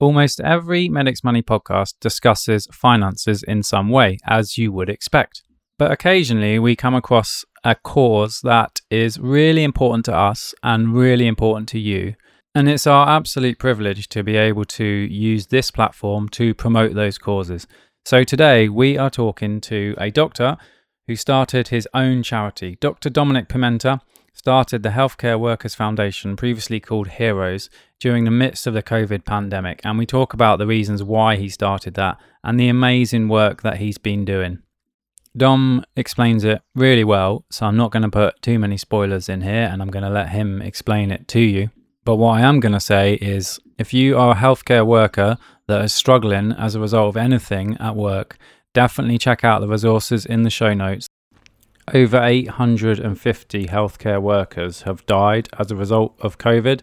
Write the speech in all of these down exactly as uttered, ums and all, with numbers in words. Almost every Medics Money podcast discusses finances in some way, as you would expect. But occasionally we come across a cause that is really important to us and really important to you. And it's our absolute privilege to be able to use this platform to promote those causes. So today we are talking to a doctor who started his own charity. Doctor Dominic Pimenta started the Healthcare Workers Foundation, previously called Heroes, during the midst of the COVID pandemic. And we talk about the reasons why he started that and the amazing work that he's been doing. Dom explains it really well, so I'm not going to put too many spoilers in here and I'm going to let him explain it to you. But what I am going to say is, if you are a healthcare worker that is struggling as a result of anything at work, definitely check out the resources in the show notes. Over eight hundred fifty healthcare workers have died as a result of COVID,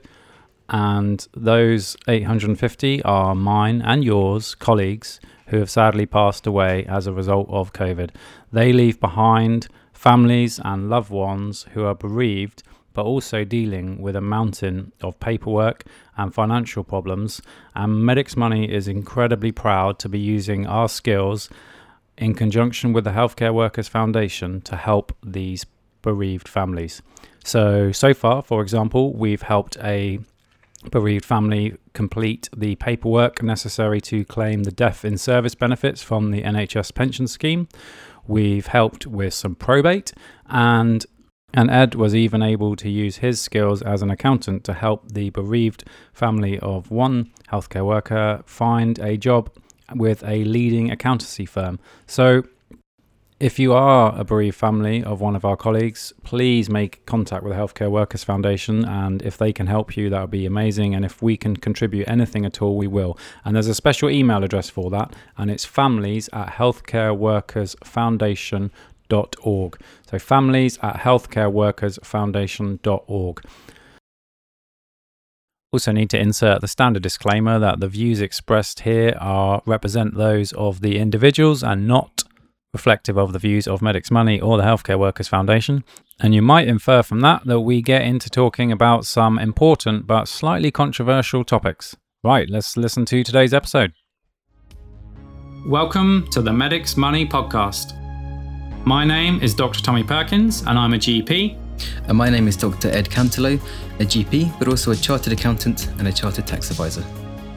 and those eight hundred fifty are mine and yours colleagues who have sadly passed away as a result of COVID. They leave behind families and loved ones who are bereaved, but also dealing with a mountain of paperwork and financial problems. And Medics Money is incredibly proud to be using our skills in conjunction with the Healthcare Workers Foundation to help these bereaved families. So, so far, for example, we've helped a bereaved family complete the paperwork necessary to claim the death in service benefits from the N H S pension scheme. We've helped with some probate, and And Ed was even able to use his skills as an accountant to help the bereaved family of one healthcare worker find a job with a leading accountancy firm. So if you are a bereaved family of one of our colleagues, please make contact with the Healthcare Workers Foundation, and if they can help you, that would be amazing. And if we can contribute anything at all, we will. And there's a special email address for that, and it's families at healthcareworkersfoundation.org. So families at healthcareworkersfoundation dot org. Also need to insert the standard disclaimer that the views expressed here are represent those of the individuals and not reflective of the views of Medics Money or the Healthcare Workers Foundation. And you might infer from that that we get into talking about some important but slightly controversial topics. Right, let's listen to today's episode. Welcome to the Medics Money podcast. My name is Doctor Tommy Perkins, and I'm a G P. And my name is Doctor Ed Cantelo, a G P, but also a chartered accountant and a chartered tax advisor.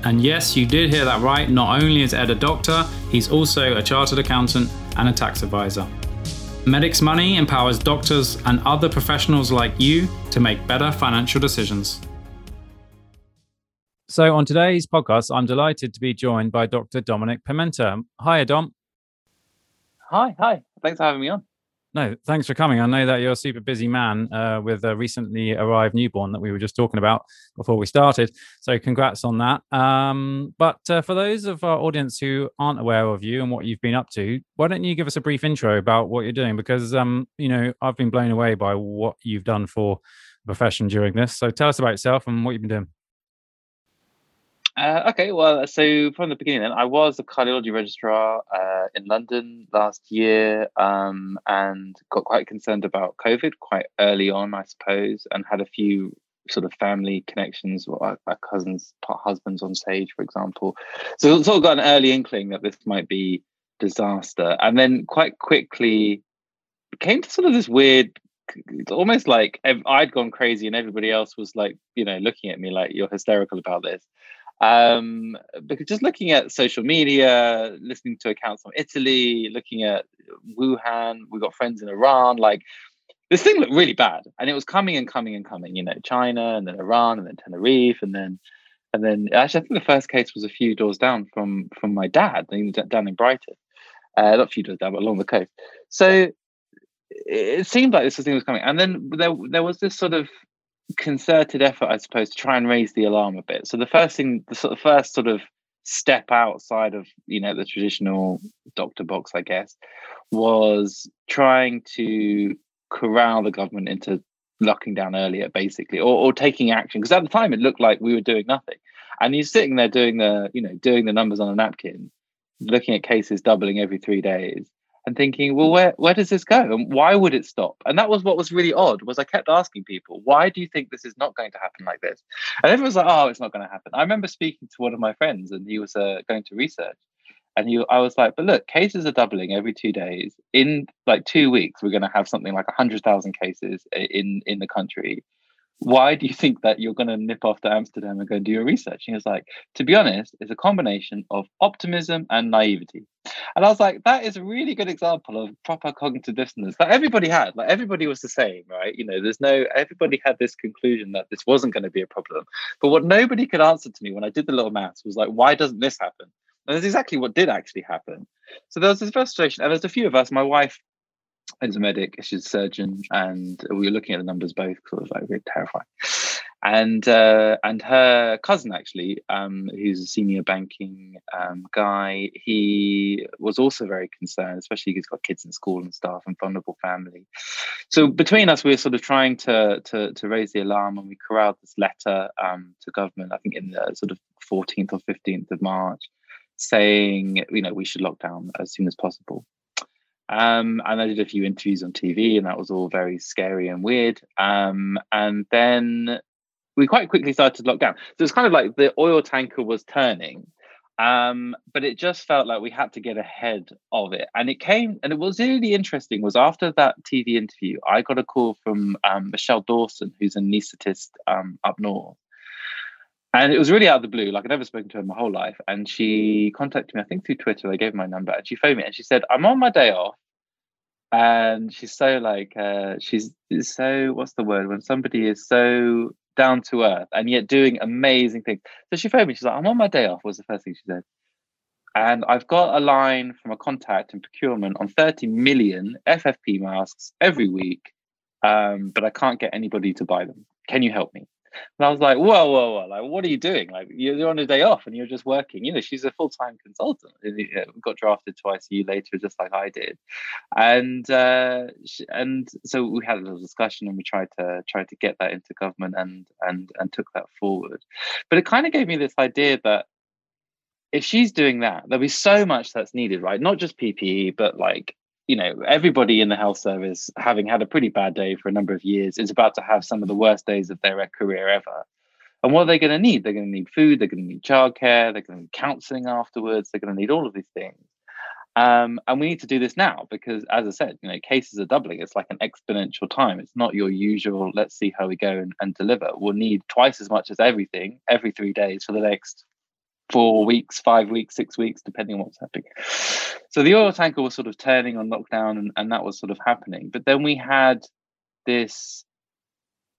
And yes, you did hear that right. Not only is Ed a doctor, he's also a chartered accountant and a tax advisor. Medics Money empowers doctors and other professionals like you to make better financial decisions. So on today's podcast, I'm delighted to be joined by Doctor Dominic Pimenta. Hiya, Dom. Hi, hi. Thanks for having me on. No, thanks for coming. I know that you're a super busy man uh, with a recently arrived newborn that we were just talking about before we started. So congrats on that. Um, but uh, for those of our audience who aren't aware of you and what you've been up to, why don't you give us a brief intro about what you're doing? Because, um, you know, I've been blown away by what you've done for the profession during this. So tell us about yourself and what you've been doing. Uh, okay, well, so from the beginning then, I was a cardiology registrar uh, in London last year um, and got quite concerned about COVID quite early on, I suppose, and had a few sort of family connections, my cousins, husbands on stage, for example. So sort of got an early inkling that this might be disaster. And then quite quickly came to sort of this weird, almost like I'd gone crazy and everybody else was like, you know, looking at me like, you're hysterical about this. Um, because just looking at social media, listening to accounts from Italy, looking at Wuhan, we got friends in Iran, like this thing looked really bad and it was coming and coming and coming, you know, China and then Iran and then Tenerife and then, and then actually I think the first case was a few doors down from, from my dad down in Brighton, uh, not a few doors down, but along the coast. So it seemed like this thing was coming. And then there, there was this sort of concerted effort, I suppose, to try and raise the alarm a bit. So the first thing, the sort of first sort of step outside of, you know, the traditional doctor box, I guess, was trying to corral the government into locking down earlier, basically, or, or taking action. Because at the time, it looked like we were doing nothing. And you're sitting there doing the, you know, doing the numbers on a napkin, looking at cases doubling every three days. and thinking, well, where where does this go? And why would it stop? And that was what was really odd, was I kept asking people, why do you think this is not going to happen like this? And everyone's like, oh, it's not going to happen. I remember speaking to one of my friends, and he was uh, going to research. And he, I was like, but look, cases are doubling every two days. In like two weeks, we're going to have something like one hundred thousand cases in, in the country. Why do you think that you're going to nip off to Amsterdam and go and do your research? And he was like, to be honest, it's a combination of optimism and naivety. And I was like, that is a really good example of proper cognitive dissonance that everybody had. Like, everybody was the same, right? You know, there's no, everybody had this conclusion that this wasn't going to be a problem. But what nobody could answer to me when I did the little maths was like, why doesn't this happen? And that's exactly what did actually happen. So there was this frustration. And there's a few of us, my wife, as a medic, she's a surgeon, and we were looking at the numbers both because it was like really terrifying. And uh, and her cousin actually, um, who's a senior banking um, guy, he was also very concerned, especially because he's got kids in school and stuff and vulnerable family. So between us, we were sort of trying to to, to raise the alarm, and we corralled this letter um, to government, I think in the sort of fourteenth or fifteenth of March, saying, you know, we should lock down as soon as possible. Um, and I did a few interviews on T V, and that was all very scary and weird. Um, and then we quite quickly started to lock down. So it's kind of like the oil tanker was turning, um, but it just felt like we had to get ahead of it. And it came, and it was really interesting was after that T V interview, I got a call from um, Michelle Dawson, who's an anaesthetist um, up north. And it was really out of the blue. Like, I'd never spoken to her my whole life. And she contacted me, I think through Twitter. I gave her my number, and she phoned me and she said, I'm on my day off. And she's so like, uh, she's so, what's the word? When somebody is so down to earth and yet doing amazing things. So she phoned me. She's like, I'm on my day off was the first thing she said. And I've got a line from a contact in procurement on thirty million F F P masks every week. Um, but I can't get anybody to buy them. Can you help me? And I was like, whoa, whoa, whoa, like, what are you doing? Like, you're on a day off and you're just working. You know, she's a full-time consultant. Got drafted to I C U later, just like I did. And uh, and so we had a little discussion, and we tried to tried to get that into government and and and took that forward. But it kind of gave me this idea that if she's doing that, there'll be so much that's needed, right? Not just P P E, but like, you know, everybody in the health service, having had a pretty bad day for a number of years, is about to have some of the worst days of their career ever. And what are they going to need? They're going to need food. They're going to need childcare. They're going to need counselling afterwards. They're going to need all of these things. Um, and we need to do this now because, as I said, you know, cases are doubling. It's like an exponential time. It's not your usual, let's see how we go and, and deliver. We'll need twice as much as everything every three days for the next four weeks, five weeks, six weeks, depending on what's happening. So the oil tanker was sort of turning on lockdown, and, and that was sort of happening. But then we had this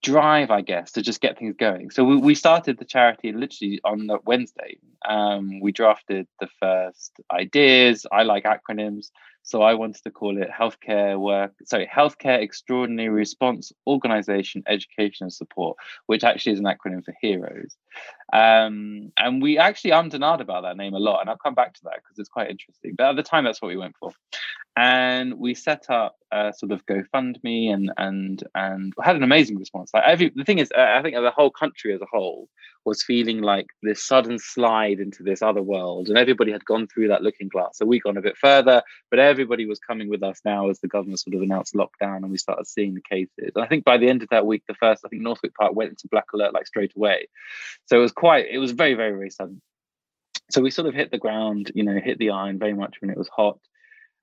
drive, I guess, to just get things going. So we, we started the charity literally on the Wednesday. Um, we drafted the first ideas. I like acronyms. So I wanted to call it Healthcare Work, sorry, Healthcare Extraordinary Response Organisation Education and Support, which actually is an acronym for Heroes. Um, and we actually ummed and ahed about that name a lot, and I'll come back to that because it's quite interesting. But at the time, that's what we went for. And we set up a sort of GoFundMe, and and and had an amazing response. Like every the thing is, uh, I think the whole country as a whole was feeling like this sudden slide into this other world, and everybody had gone through that looking glass. So we'd gone a bit further, but everybody was coming with us now as the government sort of announced lockdown, and we started seeing the cases. And I think by the end of that week, the first, I think Northwick Park went into black alert like straight away. So it was quite, it was very, very, very sudden. So we sort of hit the ground, you know, hit the iron very much when it was hot.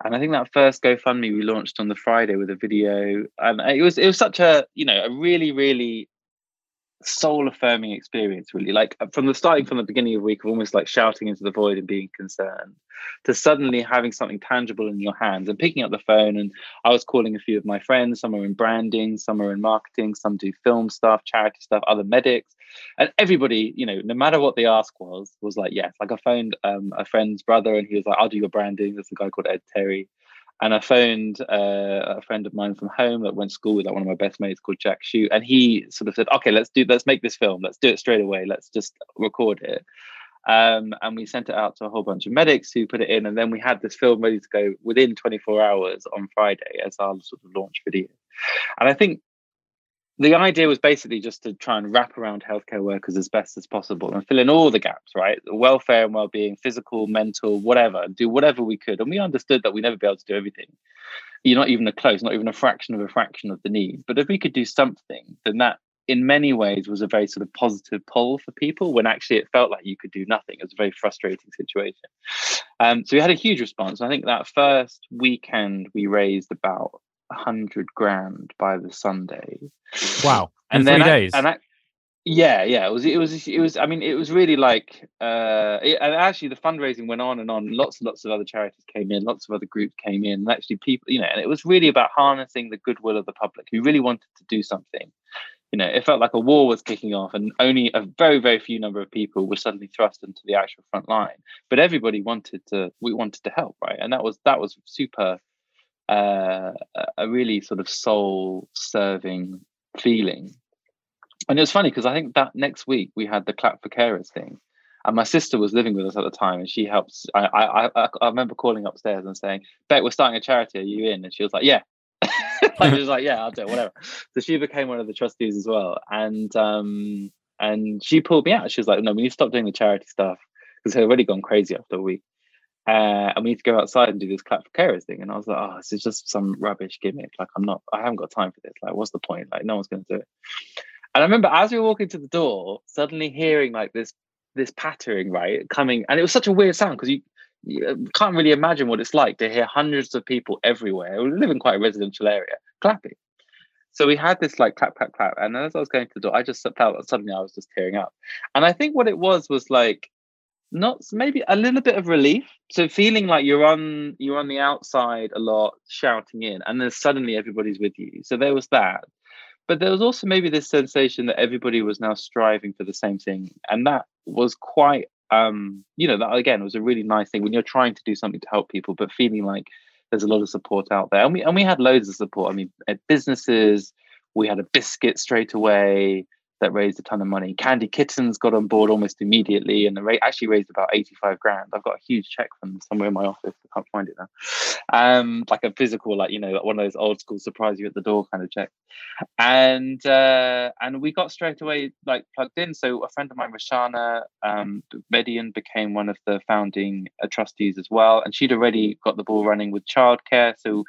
And I think that first GoFundMe we launched on the Friday with a video, and it was it was such a, you know, a really, really soul-affirming experience, really. Like from the starting from the beginning of the week of almost like shouting into the void and being concerned, to suddenly having something tangible in your hands and picking up the phone. And I was calling a few of my friends. Some are in branding, some are in marketing, some do film stuff, charity stuff, other medics. And everybody, you know, no matter what the ask was, was like, yes. Like I phoned um, a friend's brother, and he was like, I'll do your branding. There's a guy called Ed Terry. And I phoned uh, a friend of mine from home that went to school with, like, one of my best mates called Jack Shute. And he sort of said, okay, let's do, let's make this film. Let's do it straight away. Let's just record it. Um, and we sent it out to a whole bunch of medics who put it in. And then we had this film ready to go within twenty-four hours on Friday as our sort of launch video. And I think the idea was basically just to try and wrap around healthcare workers as best as possible and fill in all the gaps, right? Welfare and well-being, physical, mental, whatever, do whatever we could. And we understood that we'd never be able to do everything. You're not even a close, not even a fraction of a fraction of the need. But if we could do something, then that in many ways was a very sort of positive pull for people when actually it felt like you could do nothing. It was a very frustrating situation. Um, so we had a huge response. I think that first weekend we raised about a hundred grand by the Sunday. Wow. And, and then three I, days. And I, yeah, yeah. It was, it was, it was, I mean, it was really like, uh, it, and actually the fundraising went on and on. Lots and lots of other charities came in, lots of other groups came in, and actually people, you know, and it was really about harnessing the goodwill of the public who really wanted to do something. You know, it felt like a war was kicking off and only a very, very few number of people were suddenly thrust into the actual front line. But everybody wanted to, we wanted to help, right? And that was, that was super, uh, a really sort of soul-serving feeling. And it was funny because I think that next week we had the Clap for Carers thing. And my sister was living with us at the time, and she helps. I I, I, I remember calling upstairs and saying, "Bet, we're starting a charity. Are you in?" And she was like, "Yeah." Like, she was like, "Yeah, I'll do it, whatever." So she became one of the trustees as well. And um, and she pulled me out. She was like, "No, we need to stop doing the charity stuff because they've already gone crazy after a week. Uh, and we need to go outside and do this Clap for Carers thing." And I was like, "Oh, this is just some rubbish gimmick. Like, I'm not, I haven't got time for this. Like, what's the point? Like, no one's going to do it." And I remember as we were walking to the door, suddenly hearing like this, this pattering, right, coming. And it was such a weird sound because you, you can't really imagine what it's like to hear hundreds of people everywhere. We live in quite a residential area clapping. So we had this like clap, clap, clap. And as I was going to the door, I just felt that suddenly I was just tearing up. And I think what it was was like, not maybe a little bit of relief. So feeling like you're on you're on the outside a lot, shouting in, and then suddenly everybody's with you. So there was that. But there was also maybe this sensation that everybody was now striving for the same thing. And that was quite, um, you know, that again was a really nice thing when you're trying to do something to help people, but feeling like there's a lot of support out there. And we, and we had loads of support. I mean, at businesses, we had a biscuit straight away that raised a ton of money. Candy Kittens got on board almost immediately, and the rate actually raised about eighty-five grand. I've got a huge check from somewhere in my office. I can't find it now. Um, like a physical, like, you know, one of those old school surprise you at the door kind of check. And uh, and we got straight away like plugged in. So a friend of mine, Roshana um, Median, became one of the founding uh, trustees as well. And she'd already got the ball running with childcare. So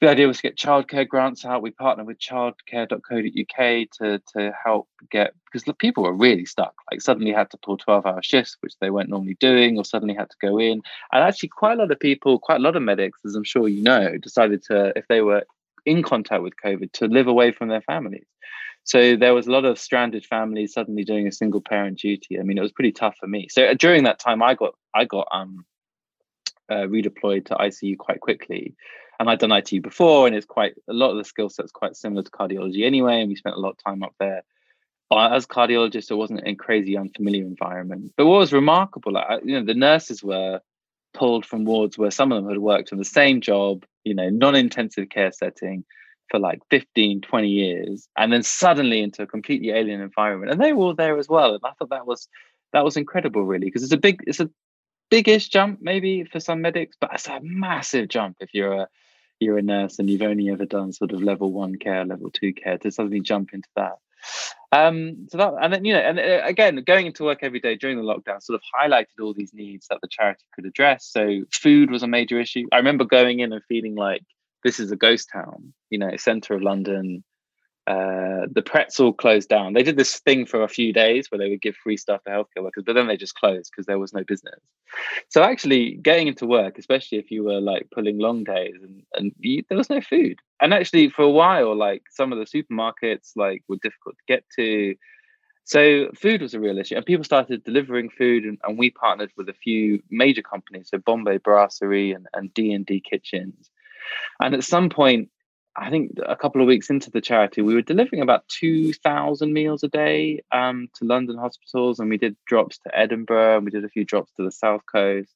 the idea was to get childcare grants out. We partnered with childcare dot co dot U K to to help get, because the people were really stuck, like suddenly had to pull twelve hour shifts, which they weren't normally doing, or suddenly had to go in. And actually quite a lot of people, quite a lot of medics, as I'm sure you know, decided to, if they were in contact with COVID, to live away from their families. So there was a lot of stranded families suddenly doing a single parent duty. I mean, it was pretty tough for me. So during that time, I got, I got um, uh, redeployed to I C U quite quickly. And I'd done I T U before, and it's quite a lot of the skill set's quite similar to cardiology anyway. And we spent a lot of time up there. But as cardiologists, it wasn't a crazy unfamiliar environment. But what was remarkable, like, you know, the nurses were pulled from wards where some of them had worked on the same job, you know, non-intensive care setting for like fifteen, twenty years, and then suddenly into a completely alien environment. And they were all there as well. And I thought that was that was incredible, really, because it's a big, it's a biggish jump maybe for some medics, but it's a massive jump if you're a you're a nurse and you've only ever done sort of level one care, level two care, to suddenly jump into that. Um, so that, and then, you know, and uh, again, going into work every day during the lockdown sort of highlighted all these needs that the charity could address. So food was a major issue. I remember going in and feeling like this is a ghost town, you know, centre of London. Uh, the pretzel closed down. They did this thing for a few days where they would give free stuff to healthcare workers, but then they just closed because there was no business. So actually getting into work, especially if you were like pulling long days and, and you, there was no food. And actually for a while, like some of the supermarkets like were difficult to get to. So food was a real issue, and people started delivering food, and, and we partnered with a few major companies. So Bombay Brasserie and, and D and D Kitchens. And at some point, I think a couple of weeks into the charity, we were delivering about two thousand meals a day um, to London hospitals, and we did drops to Edinburgh, and we did a few drops to the South Coast.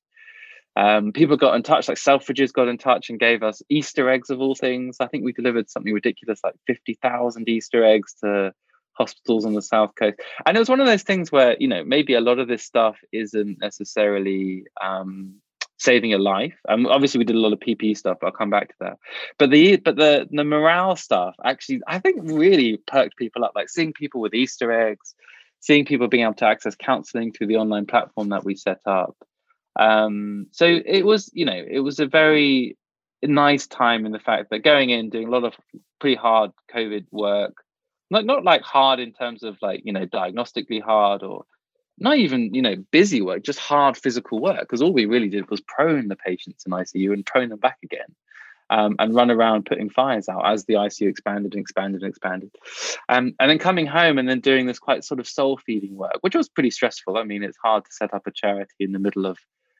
Um, people got in touch, like Selfridges got in touch and gave us Easter eggs of all things. I think we delivered something ridiculous, like fifty thousand Easter eggs to hospitals on the South Coast. And it was one of those things where, you know, maybe a lot of this stuff isn't necessarily um, saving a life. And um, obviously we did a lot of P P E stuff, but I'll come back to that. But the but the, the morale stuff actually, I think, really perked people up, like seeing people with Easter eggs, seeing people being able to access counselling through the online platform that we set up. Um, so it was, you know, it was a very nice time in the fact that going in, doing a lot of pretty hard COVID work, not, not like hard in terms of like, you know, diagnostically hard or not even, you know, busy work, just hard physical work, because all we really did was prone the patients in I C U and prone them back again, um, and run around putting fires out as the I C U expanded and expanded and expanded. Um, and then coming home and then doing this quite sort of soul feeding work, which was pretty stressful. I mean, it's hard to set up a charity in the middle of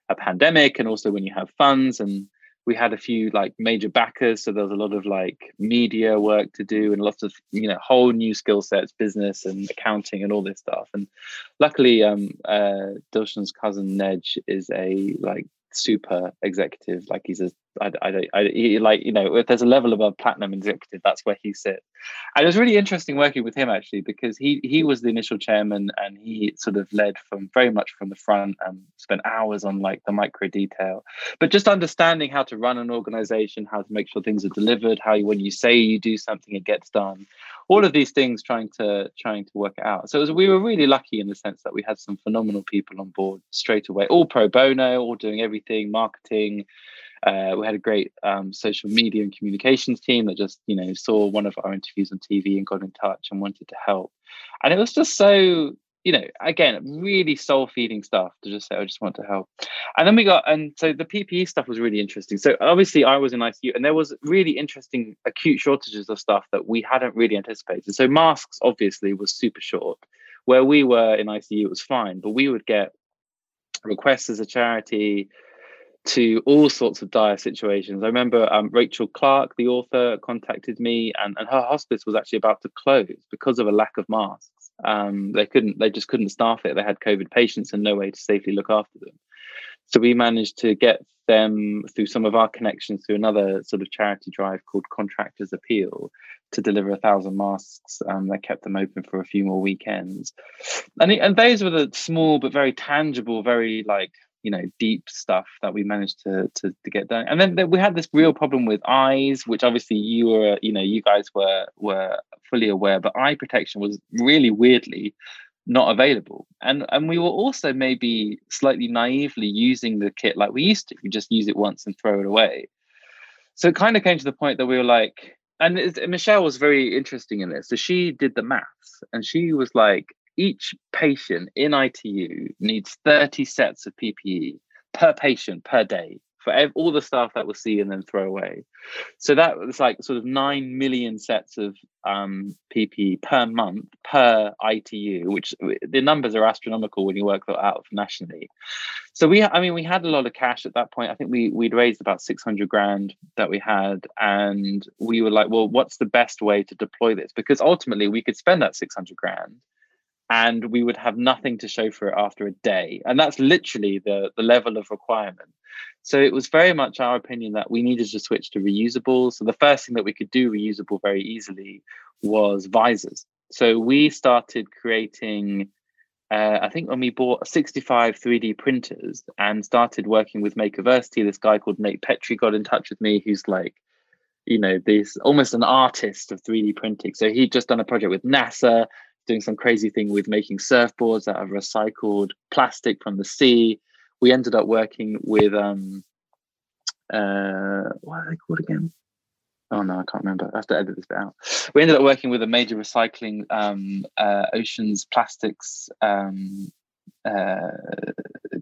a pandemic, and also when you have funds, and we had a few like major backers, so there was a lot of like media work to do and lots of, you know, whole new skill sets, business and accounting and all this stuff. And luckily, um, uh, Dilshan's cousin Nedge is a like super executive. Like he's a, I, I don't, I, he, like, you know, if there's a level above platinum executive, that's where he sits. And it was really interesting working with him actually, because he he was the initial chairman, and he sort of led from very much from the front and spent hours on like the micro detail. But just understanding how to run an organization, how to make sure things are delivered, how you, when you say you do something, it gets done. All of these things, trying to trying to work it out. So it was, we were really lucky in the sense that we had some phenomenal people on board straight away, all pro bono, all doing everything, marketing. Uh, we had a great um, social media and communications team that just, you know, saw one of our interviews on T V and got in touch and wanted to help. And it was just so, you know, again, really soul feeding stuff to just say, I just want to help. And then we got, and so the P P E stuff was really interesting. So obviously I was in I C U, and there was really interesting acute shortages of stuff that we hadn't really anticipated. So masks obviously was super short. Where we were in I C U, it was fine, but we would get requests as a charity to all sorts of dire situations. I remember um, Rachel Clark, the author, contacted me, and, and her hospice was actually about to close because of a lack of masks. Um, they couldn't, they just couldn't staff it. They had COVID patients and no way to safely look after them. So we managed to get them through some of our connections through another sort of charity drive called Contractors Appeal to deliver a thousand masks. Um, they kept them open for a few more weekends. And, and those were the small but very tangible, very like, you know, deep stuff that we managed to, to to get done. And then we had this real problem with eyes, which obviously you were, you know, you guys were were fully aware, but eye protection was really weirdly not available. And and we were also maybe slightly naively using the kit like we used to. We just use it once and throw it away. So it kind of came to the point that we were like, and, it, and Michelle was very interesting in this. So she did the maths, and she was like, each patient in I T U needs thirty sets of P P E per patient per day for ev- all the stuff that we'll see and then throw away. So that was like sort of nine million sets of um, P P E per month per I T U, which the numbers are astronomical when you work that out nationally. So we, I mean, we had a lot of cash at that point. I think we, we'd raised about six hundred grand that we had. And we were like, well, what's the best way to deploy this? Because ultimately we could spend that six hundred grand and we would have nothing to show for it after a day. And that's literally the, the level of requirement. So it was very much our opinion that we needed to switch to reusable. So the first thing that we could do reusable very easily was visors. So we started creating, uh, I think when we bought sixty-five three D printers and started working with Makerversity, this guy called Nate Petrie got in touch with me, who's like, you know, this almost an artist of three D printing. So he'd just done a project with NASA, doing some crazy thing with making surfboards out of recycled plastic from the sea. We ended up working with, um, uh, what are they called again? Oh no, I can't remember. I have to edit this bit out. We ended up working with a major recycling um, uh, oceans plastics um, uh,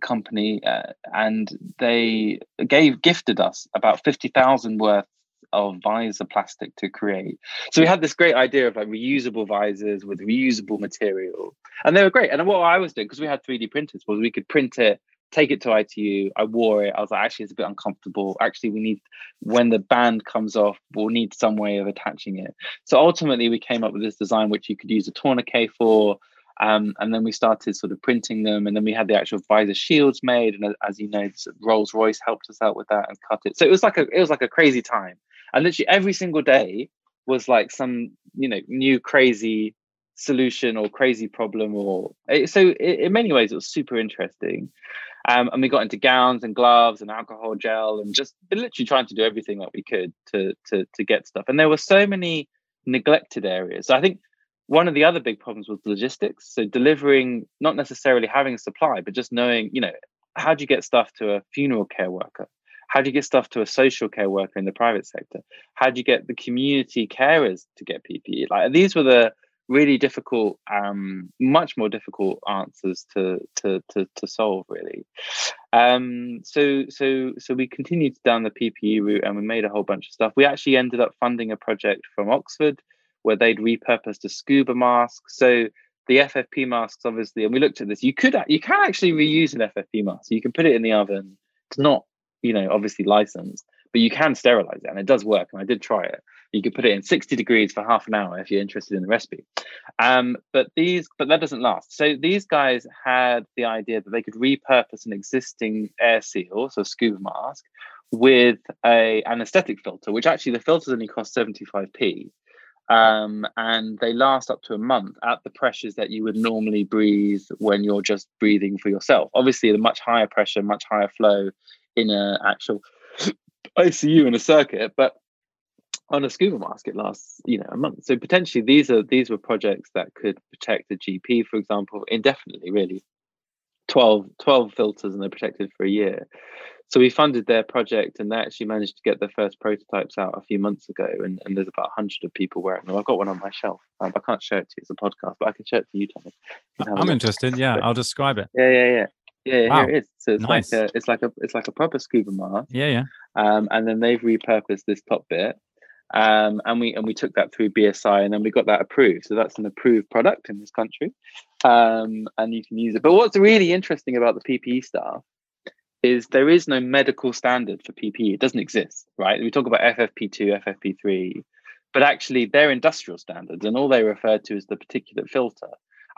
company, uh, and they gave gifted us about fifty thousand worth of visor plastic to create. So we had this great idea of like reusable visors with reusable material, and they were great. And what I was doing, because we had three D printers, was we could print it, take it to I T U. I wore it. I was like, actually, it's a bit uncomfortable. Actually, we need, when the band comes off, we'll need some way of attaching it. So ultimately we came up with this design, which you could use a tourniquet for. Um, and then we started sort of printing them, and then we had the actual visor shields made. And as you know, Rolls-Royce helped us out with that and cut it. So it was like a, it was like a crazy time. And literally every single day was like some, you know, new crazy solution or crazy problem. Or so in many ways, it was super interesting. Um, and we got into gowns and gloves and alcohol gel and just literally trying to do everything that we could to, to, to get stuff. And there were so many neglected areas. So I think one of the other big problems was logistics. So delivering, not necessarily having a supply, but just knowing, you know, how do you get stuff to a funeral care worker? How do you get stuff to a social care worker in the private sector? How do you get the community carers to get P P E? Like, these were the really difficult, um, much more difficult answers to to to, to solve, really. Um, so so so we continued down the P P E route, and we made a whole bunch of stuff. We actually ended up funding a project from Oxford where they'd repurposed a scuba mask. So the F F P masks, obviously, and we looked at this. You could you can actually reuse an F F P mask. So you can put it in the oven. It's not, you know, obviously licensed, but you can sterilize it, and it does work. And I did try it. You could put it in sixty degrees for half an hour if you're interested in the recipe. Um, but these, but that doesn't last. So these guys had the idea that they could repurpose an existing air seal, so scuba mask, with a anesthetic filter, which actually the filters only cost seventy-five p. Um, and they last up to a month at the pressures that you would normally breathe when you're just breathing for yourself. Obviously, the much higher pressure, much higher flow in an actual I C U in a circuit, but on a scuba mask, it lasts, you know, a month. So potentially these are these were projects that could protect the G P, for example, indefinitely, really. twelve, twelve filters, and they're protected for a year. So we funded their project, and they actually managed to get their first prototypes out a few months ago. And, and there's about a hundred of people wearing them. I've got one on my shelf. Um, I can't show it to you. It's a podcast, but I can show it to you, Tommy. I'm interested. Yeah, I'll describe it. Yeah, yeah, yeah. Yeah, wow. Here it is. So it's nice. like a, it's like a, it's like a proper scuba mask. Yeah, yeah. Um, and then they've repurposed this top bit, um, and we and we took that through B S I, and then we got that approved. So that's an approved product in this country, um, and you can use it. But what's really interesting about the P P E stuff is there is no medical standard for P P E. It doesn't exist, right? We talk about F F P two, F F P three, but actually they're industrial standards, and all they refer to is the particulate filter.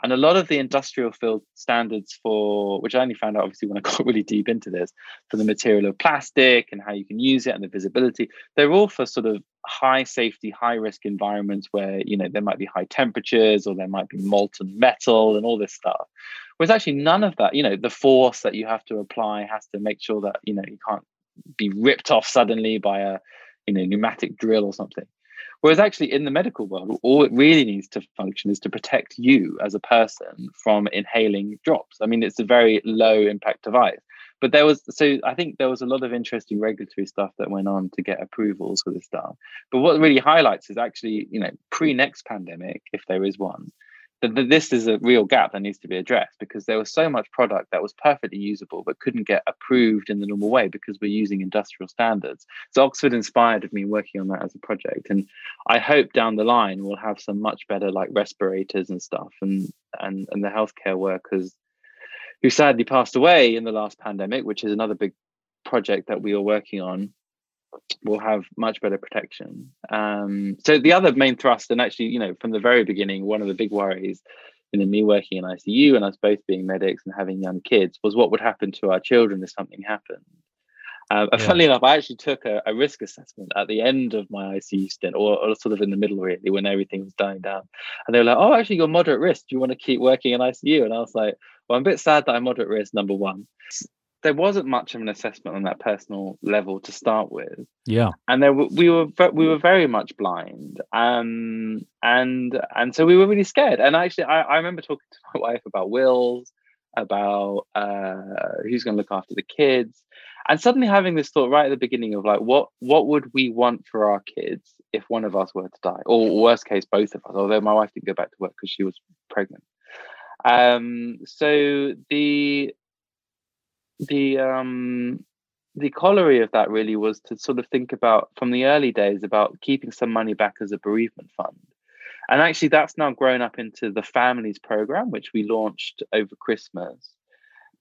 And a lot of the industrial field standards for, which I only found out obviously when I got really deep into this, for the material of plastic and how you can use it and the visibility, they're all for sort of high safety, high risk environments where, you know, there might be high temperatures or there might be molten metal and all this stuff. Whereas actually none of that, you know, the force that you have to apply has to make sure that, you know, you can't be ripped off suddenly by a, you know, pneumatic drill or something. Whereas actually in the medical world, all it really needs to function is to protect you as a person from inhaling drops. I mean, it's a very low impact device. But there was, so I think there was a lot of interesting regulatory stuff that went on to get approvals for this stuff. But what really highlights is actually, you know, pre-next pandemic, if there is one, that, that this is a real gap that needs to be addressed, because there was so much product that was perfectly usable but couldn't get approved in the normal way because we're using industrial standards. So Oxford inspired me working on that as a project. And I hope down the line we'll have some much better, like, respirators and stuff, and and, and the healthcare workers who sadly passed away in the last pandemic, which is another big project that we are working on, will have much better protection. Um, so the other main thrust, and actually, you know, from the very beginning, one of the big worries, you know, me working in I C U and us both being medics and having young kids, was what would happen to our children if something happened. Uh, yeah. Funnily enough, I actually took a, a risk assessment at the end of my I C U stint, or, or sort of in the middle, really, when everything was dying down. And they were like, oh, actually, you're moderate risk. Do you want to keep working in I C U? And I was like, well, I'm a bit sad that I'm moderate risk, number one. There wasn't much of an assessment on that personal level to start with. Yeah. And there were, we were we were very much blind. Um, and and so we were really scared. And actually, I, I remember talking to my wife about wills, about uh, who's going to look after the kids. And suddenly having this thought right at the beginning of, like, what what would we want for our kids if one of us were to die? Or worst case, both of us, although my wife didn't go back to work because she was pregnant. Um, so the... The um the corollary of that really was to sort of think about, from the early days, about keeping some money back as a bereavement fund. And actually that's now grown up into the Families Programme, which we launched over Christmas.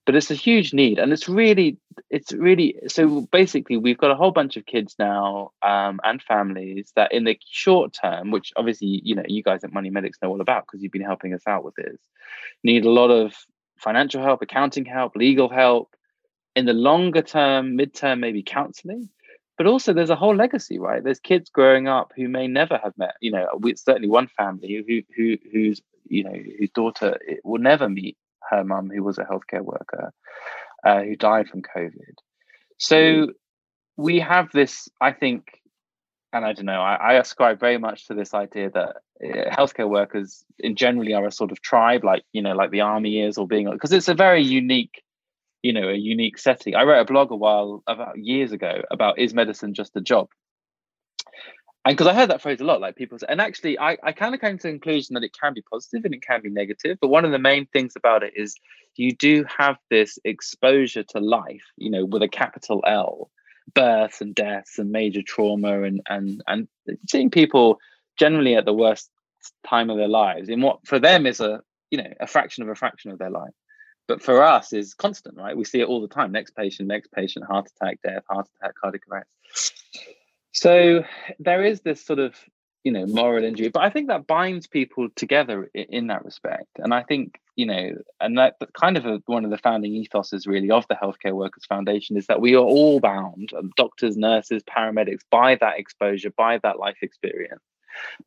But it's a huge need. And it's really, it's really, so basically we've got a whole bunch of kids now, um, and families that in the short term, which obviously, you know, you guys at Money Medics know all about because you've been helping us out with this, need a lot of financial help, accounting help, legal help. In the longer term, midterm, maybe counselling, but also there's a whole legacy, right? There's kids growing up who may never have met, you know, we, certainly one family who who who's you know, whose daughter will never meet her mum, who was a healthcare worker, uh, who died from COVID. So we have this, I think, and I don't know, I, I ascribe very much to this idea that healthcare workers in generally are a sort of tribe, like, you know, like the army is, or being, because it's a very unique, you know, a unique setting. I wrote a blog a while, about years ago, about is medicine just a job? And because I heard that phrase a lot, like people say, and actually I, I kind of came to the conclusion that it can be positive and it can be negative. But one of the main things about it is you do have this exposure to life, you know, with a capital L, births and deaths and major trauma, and and and seeing people generally at the worst time of their lives in what for them is a, you know, a fraction of a fraction of their life. But for us is constant, right? We see it all the time. Next patient, next patient, heart attack, death, heart attack, cardiac arrest. So there is this sort of, you know, moral injury, but I think that binds people together in, in that respect. And I think, you know, and that kind of a, one of the founding ethoses really of the Healthcare Workers Foundation is that we are all bound, doctors, nurses, paramedics, by that exposure, by that life experience,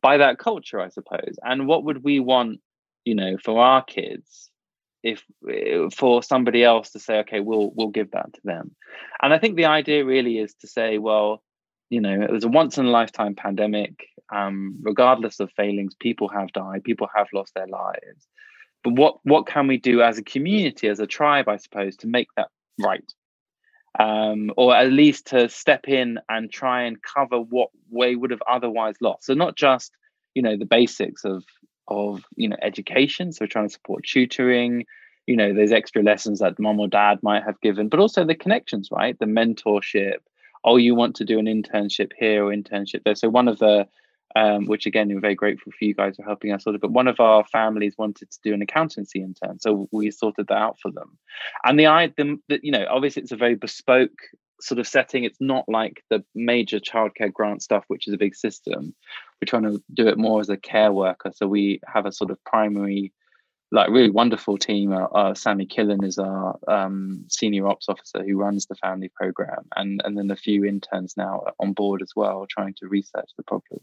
by that culture, I suppose. And what would we want, you know, for our kids, if for somebody else to say, okay, we'll we'll give that to them? And I think the idea really is to say, well, you know, it was a once in a lifetime pandemic. Um, regardless of failings, people have died, people have lost their lives. But what what can we do as a community, as a tribe, I suppose, to make that right? Um, or at least to step in and try and cover what we would have otherwise lost. So not just, you know, the basics of, of you know, education. So trying to support tutoring, you know, those extra lessons that mom or dad might have given, but also the connections, right? The mentorship. Oh, you want to do an internship here or internship there. So one of the, um, which again, we're very grateful for you guys for helping us sort of, but one of our families wanted to do an accountancy intern. So we sorted that out for them. And the idea, you know, obviously it's a very bespoke sort of setting. It's not like the major childcare grant stuff, which is a big system. We're trying to do it more as a care worker. So we have a sort of primary, like really wonderful team. Uh, uh, Sammy Killen is our um, senior ops officer who runs the family program, and and then a few interns now on board as well, trying to research the problem.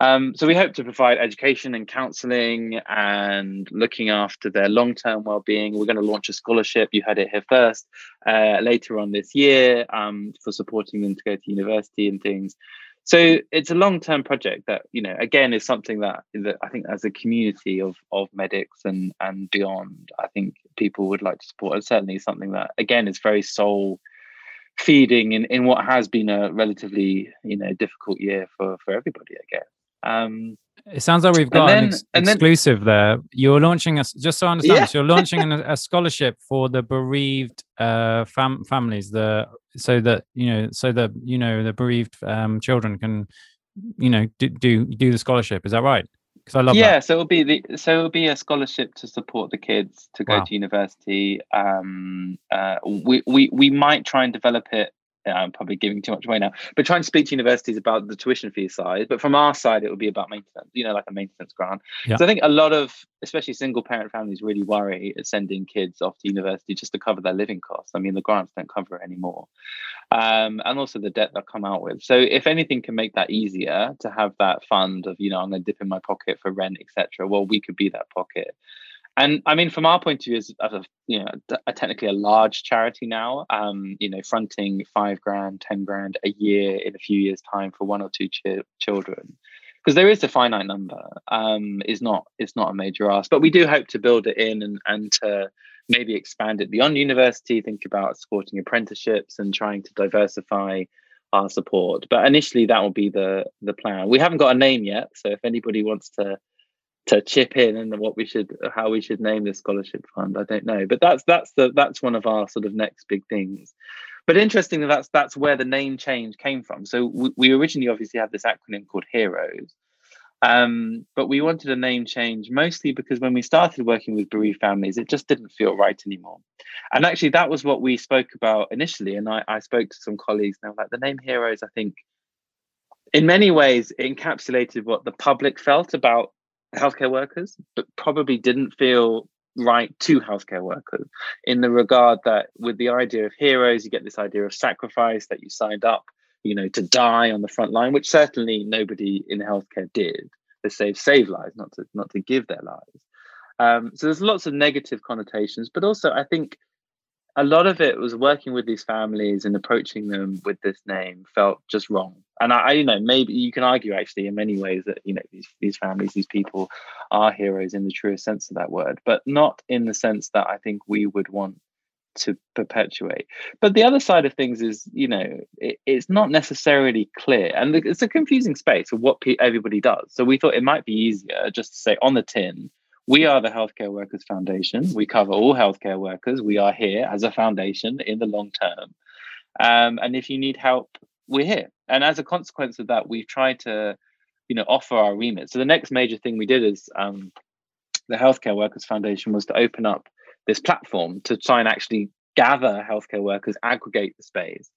Um, so we hope to provide education and counselling and looking after their long-term well-being. We're going to launch a scholarship. You heard it here first. Uh, later on this year, um, for supporting them to go to university and things. So it's a long-term project that, you know, again, is something that, that I think as a community of of medics and and beyond, I think people would like to support. And certainly something that, again, is very soul feeding in, in what has been a relatively, you know, difficult year for, for everybody, I guess. Um, it sounds like we've got then, an ex- exclusive then, there. You're launching, a, just so I understand, yeah. This, you're launching an, a scholarship for the bereaved uh, fam- families, the so that you know, so that you know, the bereaved um, children can, you know, do do, do the scholarship. Is that right? Because I love yeah, that. Yeah, so it'll be the so it'll be a scholarship to support the kids to go wow. to university. Um, uh, we we we might try and develop it. I'm probably giving too much away now, but trying to speak to universities about the tuition fee side. But from our side, it would be about maintenance, you know, like a maintenance grant. Yeah. So I think a lot of, especially single parent families, really worry at sending kids off to university just to cover their living costs. I mean, the grants don't cover it anymore. Um, and also the debt they'll come out with. So if anything can make that easier to have that fund of, you know, I'm going to dip in my pocket for rent, et cetera. Well, we could be that pocket. And I mean, from our point of view, as a, you know, a technically a large charity now, um, you know, fronting five grand, ten grand a year in a few years' time for one or two ch- children, because there is a finite number, um, is not it's not a major ask. But we do hope to build it in and and to maybe expand it beyond university. Think about supporting apprenticeships and trying to diversify our support. But initially, that will be the the plan. We haven't got a name yet, so if anybody wants to. to chip in and what we should, how we should name this scholarship fund, I don't know, but that's that's the that's one of our sort of next big things. But interestingly, that's that's where the name change came from. So we, we originally obviously had this acronym called Heroes, um, but we wanted a name change mostly because when we started working with bereaved families, it just didn't feel right anymore. And actually, that was what we spoke about initially. And I, I spoke to some colleagues, and they were like, the name Heroes, I think, in many ways, encapsulated what the public felt about healthcare workers, but probably didn't feel right to healthcare workers, in the regard that with the idea of heroes, you get this idea of sacrifice, that you signed up, you know, to die on the front line, which certainly nobody in healthcare did. They saved save lives, not to not to give their lives. Um, so there's lots of negative connotations, but also I think a lot of it was working with these families and approaching them with this name felt just wrong. And I, I you know, maybe you can argue actually in many ways that, you know, these, these families, these people are heroes in the truest sense of that word, but not in the sense that I think we would want to perpetuate. But the other side of things is, you know, it, it's not necessarily clear, and it's a confusing space of what pe- everybody does. So we thought it might be easier just to say on the tin, we are the Healthcare Workers Foundation. We cover all healthcare workers. We are here as a foundation in the long term. Um, and if you need help, we're here. And as a consequence of that, we've tried to, you know, offer our remit. So the next major thing we did is um, the Healthcare Workers Foundation was to open up this platform to try and actually gather healthcare workers, aggregate the space.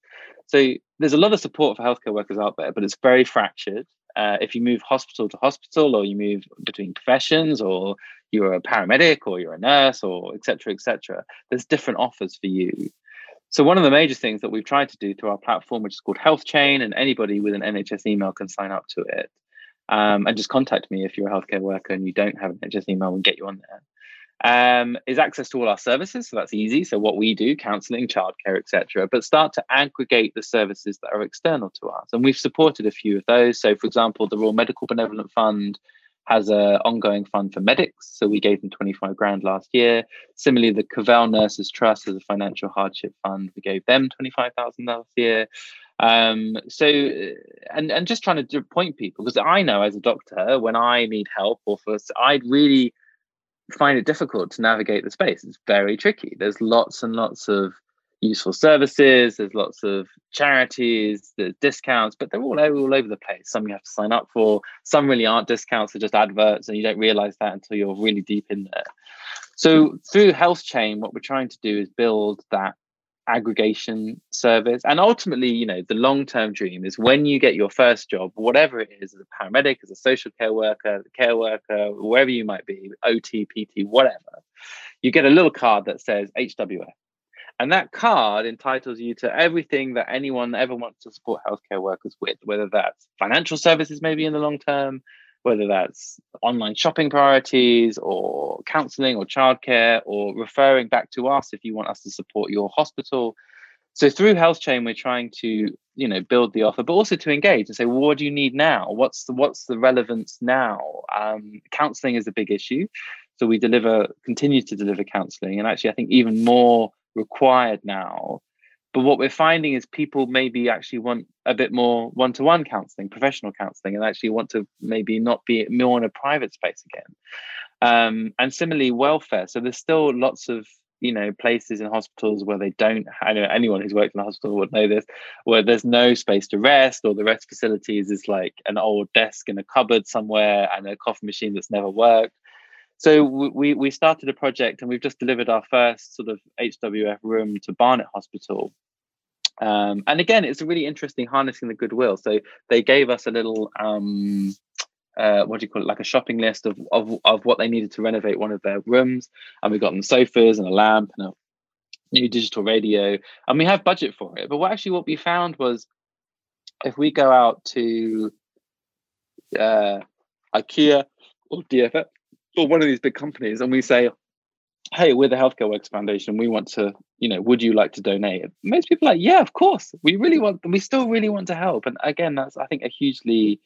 So there's a lot of support for healthcare workers out there, but it's very fractured. Uh, if you move hospital to hospital, or you move between professions, or you're a paramedic, or you're a nurse, or et cetera, et cetera, there's different offers for you. So one of the major things that we've tried to do through our platform, which is called Health Chain, and anybody with an N H S email can sign up to it. Um, and just contact me if you're a healthcare worker and you don't have an N H S email, we'll get you on there. Um, is access to all our services, so that's easy. So what we do, counselling, childcare, et cetera, but start to aggregate the services that are external to us. And we've supported a few of those. So, for example, the Royal Medical Benevolent Fund has an ongoing fund for medics. So we gave them twenty-five grand last year. Similarly, the Cavell Nurses Trust has a financial hardship fund. We gave them twenty-five thousand last year. Um, so, and and just trying to point people, because I know as a doctor, when I need help or for, I'd really find it difficult to navigate the space. It's very tricky. There's lots and lots of useful services, there's lots of charities, there's discounts, but they're all over, all over the place. Some you have to sign up for, some really aren't discounts, they're just adverts, and you don't realize that until you're really deep in there. So through Health Chain, what we're trying to do is build that aggregation service. And ultimately, you know, the long-term dream is when you get your first job, whatever it is, as a paramedic, as a social care worker, care worker, wherever you might be, O T, P T, whatever, you get a little card that says H W F. And that card entitles you to everything that anyone ever wants to support healthcare workers with, whether that's financial services, maybe in the long term, whether that's online shopping priorities or counselling or childcare or referring back to us if you want us to support your hospital. So through Health Chain, we're trying to, you know, build the offer, but also to engage and say, well, what do you need now? What's the, what's the relevance now? Um, counselling is a big issue. So we deliver, continue to deliver counselling, and actually I think even more required now. But what we're finding is people maybe actually want a bit more one-to-one counselling, professional counselling, and actually want to maybe not be more in a private space again. Um, and similarly, welfare. So there's still lots of, you know, places in hospitals where they don't, I know anyone who's worked in a hospital would know this, where there's no space to rest, or the rest facilities is like an old desk in a cupboard somewhere and a coffee machine that's never worked. So we we started a project, and we've just delivered our first sort of H W F room to Barnet Hospital. Um, and again, it's a really interesting harnessing the goodwill. So they gave us a little, um, uh, what do you call it, like a shopping list of, of, of what they needed to renovate one of their rooms. And we got them sofas and a lamp and a new digital radio. And we have budget for it. But what actually what we found was if we go out to uh, IKEA or D F F, or one of these big companies, and we say, hey, we're the Healthcare Workers Foundation, we want to, you know, would you like to donate? Most people are like, yeah, of course, we really want, we still really want to help. And again, that's, I think, a hugely,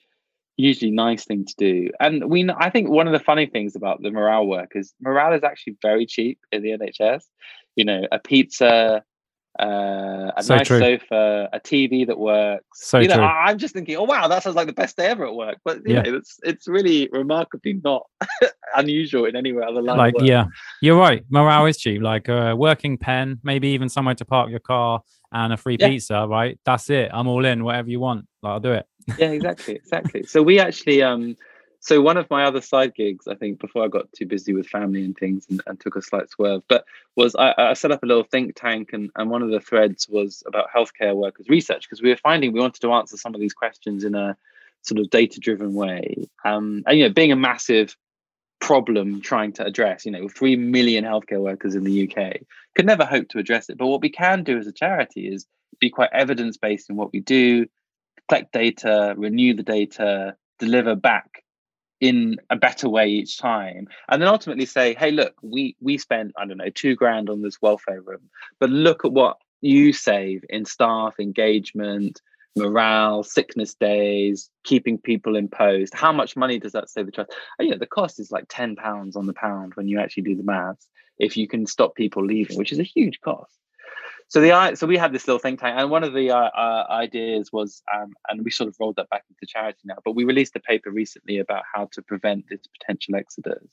hugely nice thing to do. And we, I think one of the funny things about the morale work is morale is actually very cheap in the N H S. You know, a pizza, uh, a so nice true. sofa, a T V that works. So you know, true. I, I'm just thinking, oh wow, that sounds like the best day ever at work. But you yeah. know, it's it's really remarkably not unusual in anywhere other than like work. Yeah, you're right. Morale is cheap. Like a uh, working pen, maybe even somewhere to park your car, and a free yeah. pizza. Right, that's it. I'm all in. Whatever you want, like, I'll do it. Yeah, exactly, exactly. So we actually, um, so one of my other side gigs, I think, before I got too busy with family and things and, and took a slight swerve, but was I, I set up a little think tank, and, and one of the threads was about healthcare workers research, because we were finding we wanted to answer some of these questions in a sort of data-driven way. Um, and, you know, being a massive problem trying to address, you know, three million healthcare workers in the U K, could never hope to address it. But what we can do as a charity is be quite evidence-based in what we do, collect data, renew the data, deliver back in a better way each time, and then ultimately say, hey, look, we we spent, I don't know, two grand on this welfare room, but look at what you save in staff engagement, morale, sickness days, keeping people in post. How much money does that save the trust? And, you know, the cost is like ten pounds on the pound when you actually do the maths, if you can stop people leaving, which is a huge cost. So the so we had this little think tank, and one of the uh, uh, ideas was, um, and we sort of rolled that back into charity now, but we released a paper recently about how to prevent this potential exodus.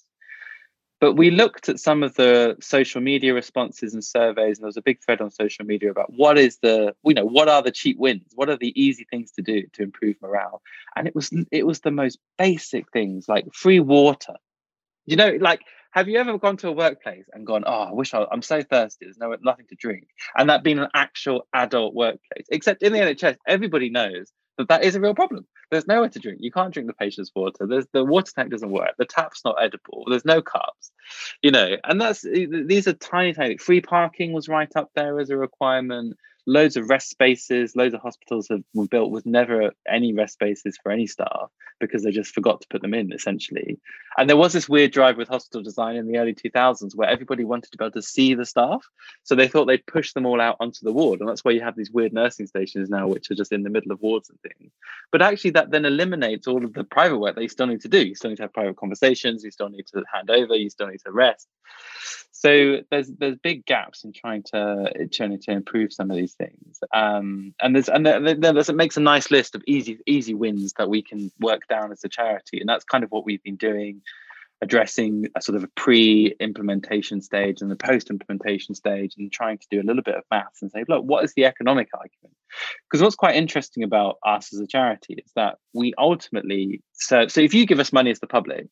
But we looked at some of the social media responses and surveys, and there was a big thread on social media about what is the, you know, what are the cheap wins? What are the easy things to do to improve morale? And it was it was the most basic things, like free water. You know, like, have you ever gone to a workplace and gone, oh, I wish I, I'm so thirsty, there's no, nothing to drink? And that being an actual adult workplace, except in the N H S, everybody knows that that is a real problem. There's nowhere to drink. You can't drink the patient's water. There's, the water tank doesn't work. The tap's not edible. There's no cups, you know. And that's, these are tiny, tiny. Free parking was right up there as a requirement. Loads of rest spaces, loads of hospitals have were built with never any rest spaces for any staff because they just forgot to put them in, essentially. And there was this weird drive with hospital design in the early two thousands where everybody wanted to be able to see the staff. So they thought they'd push them all out onto the ward. And that's why you have these weird nursing stations now, which are just in the middle of wards and things. But actually that then eliminates all of the private work that you still need to do. You still need to have private conversations. You still need to hand over. You still need to rest. So there's there's big gaps in trying to trying to improve some of these things, um, and there's and there, there, there's, it makes a nice list of easy easy wins that we can work down as a charity, and that's kind of what we've been doing, addressing a sort of a pre-implementation stage and the post-implementation stage, and trying to do a little bit of maths and say, look, what is the economic argument? Because what's quite interesting about us as a charity is that we ultimately serve. So if you give us money as the public,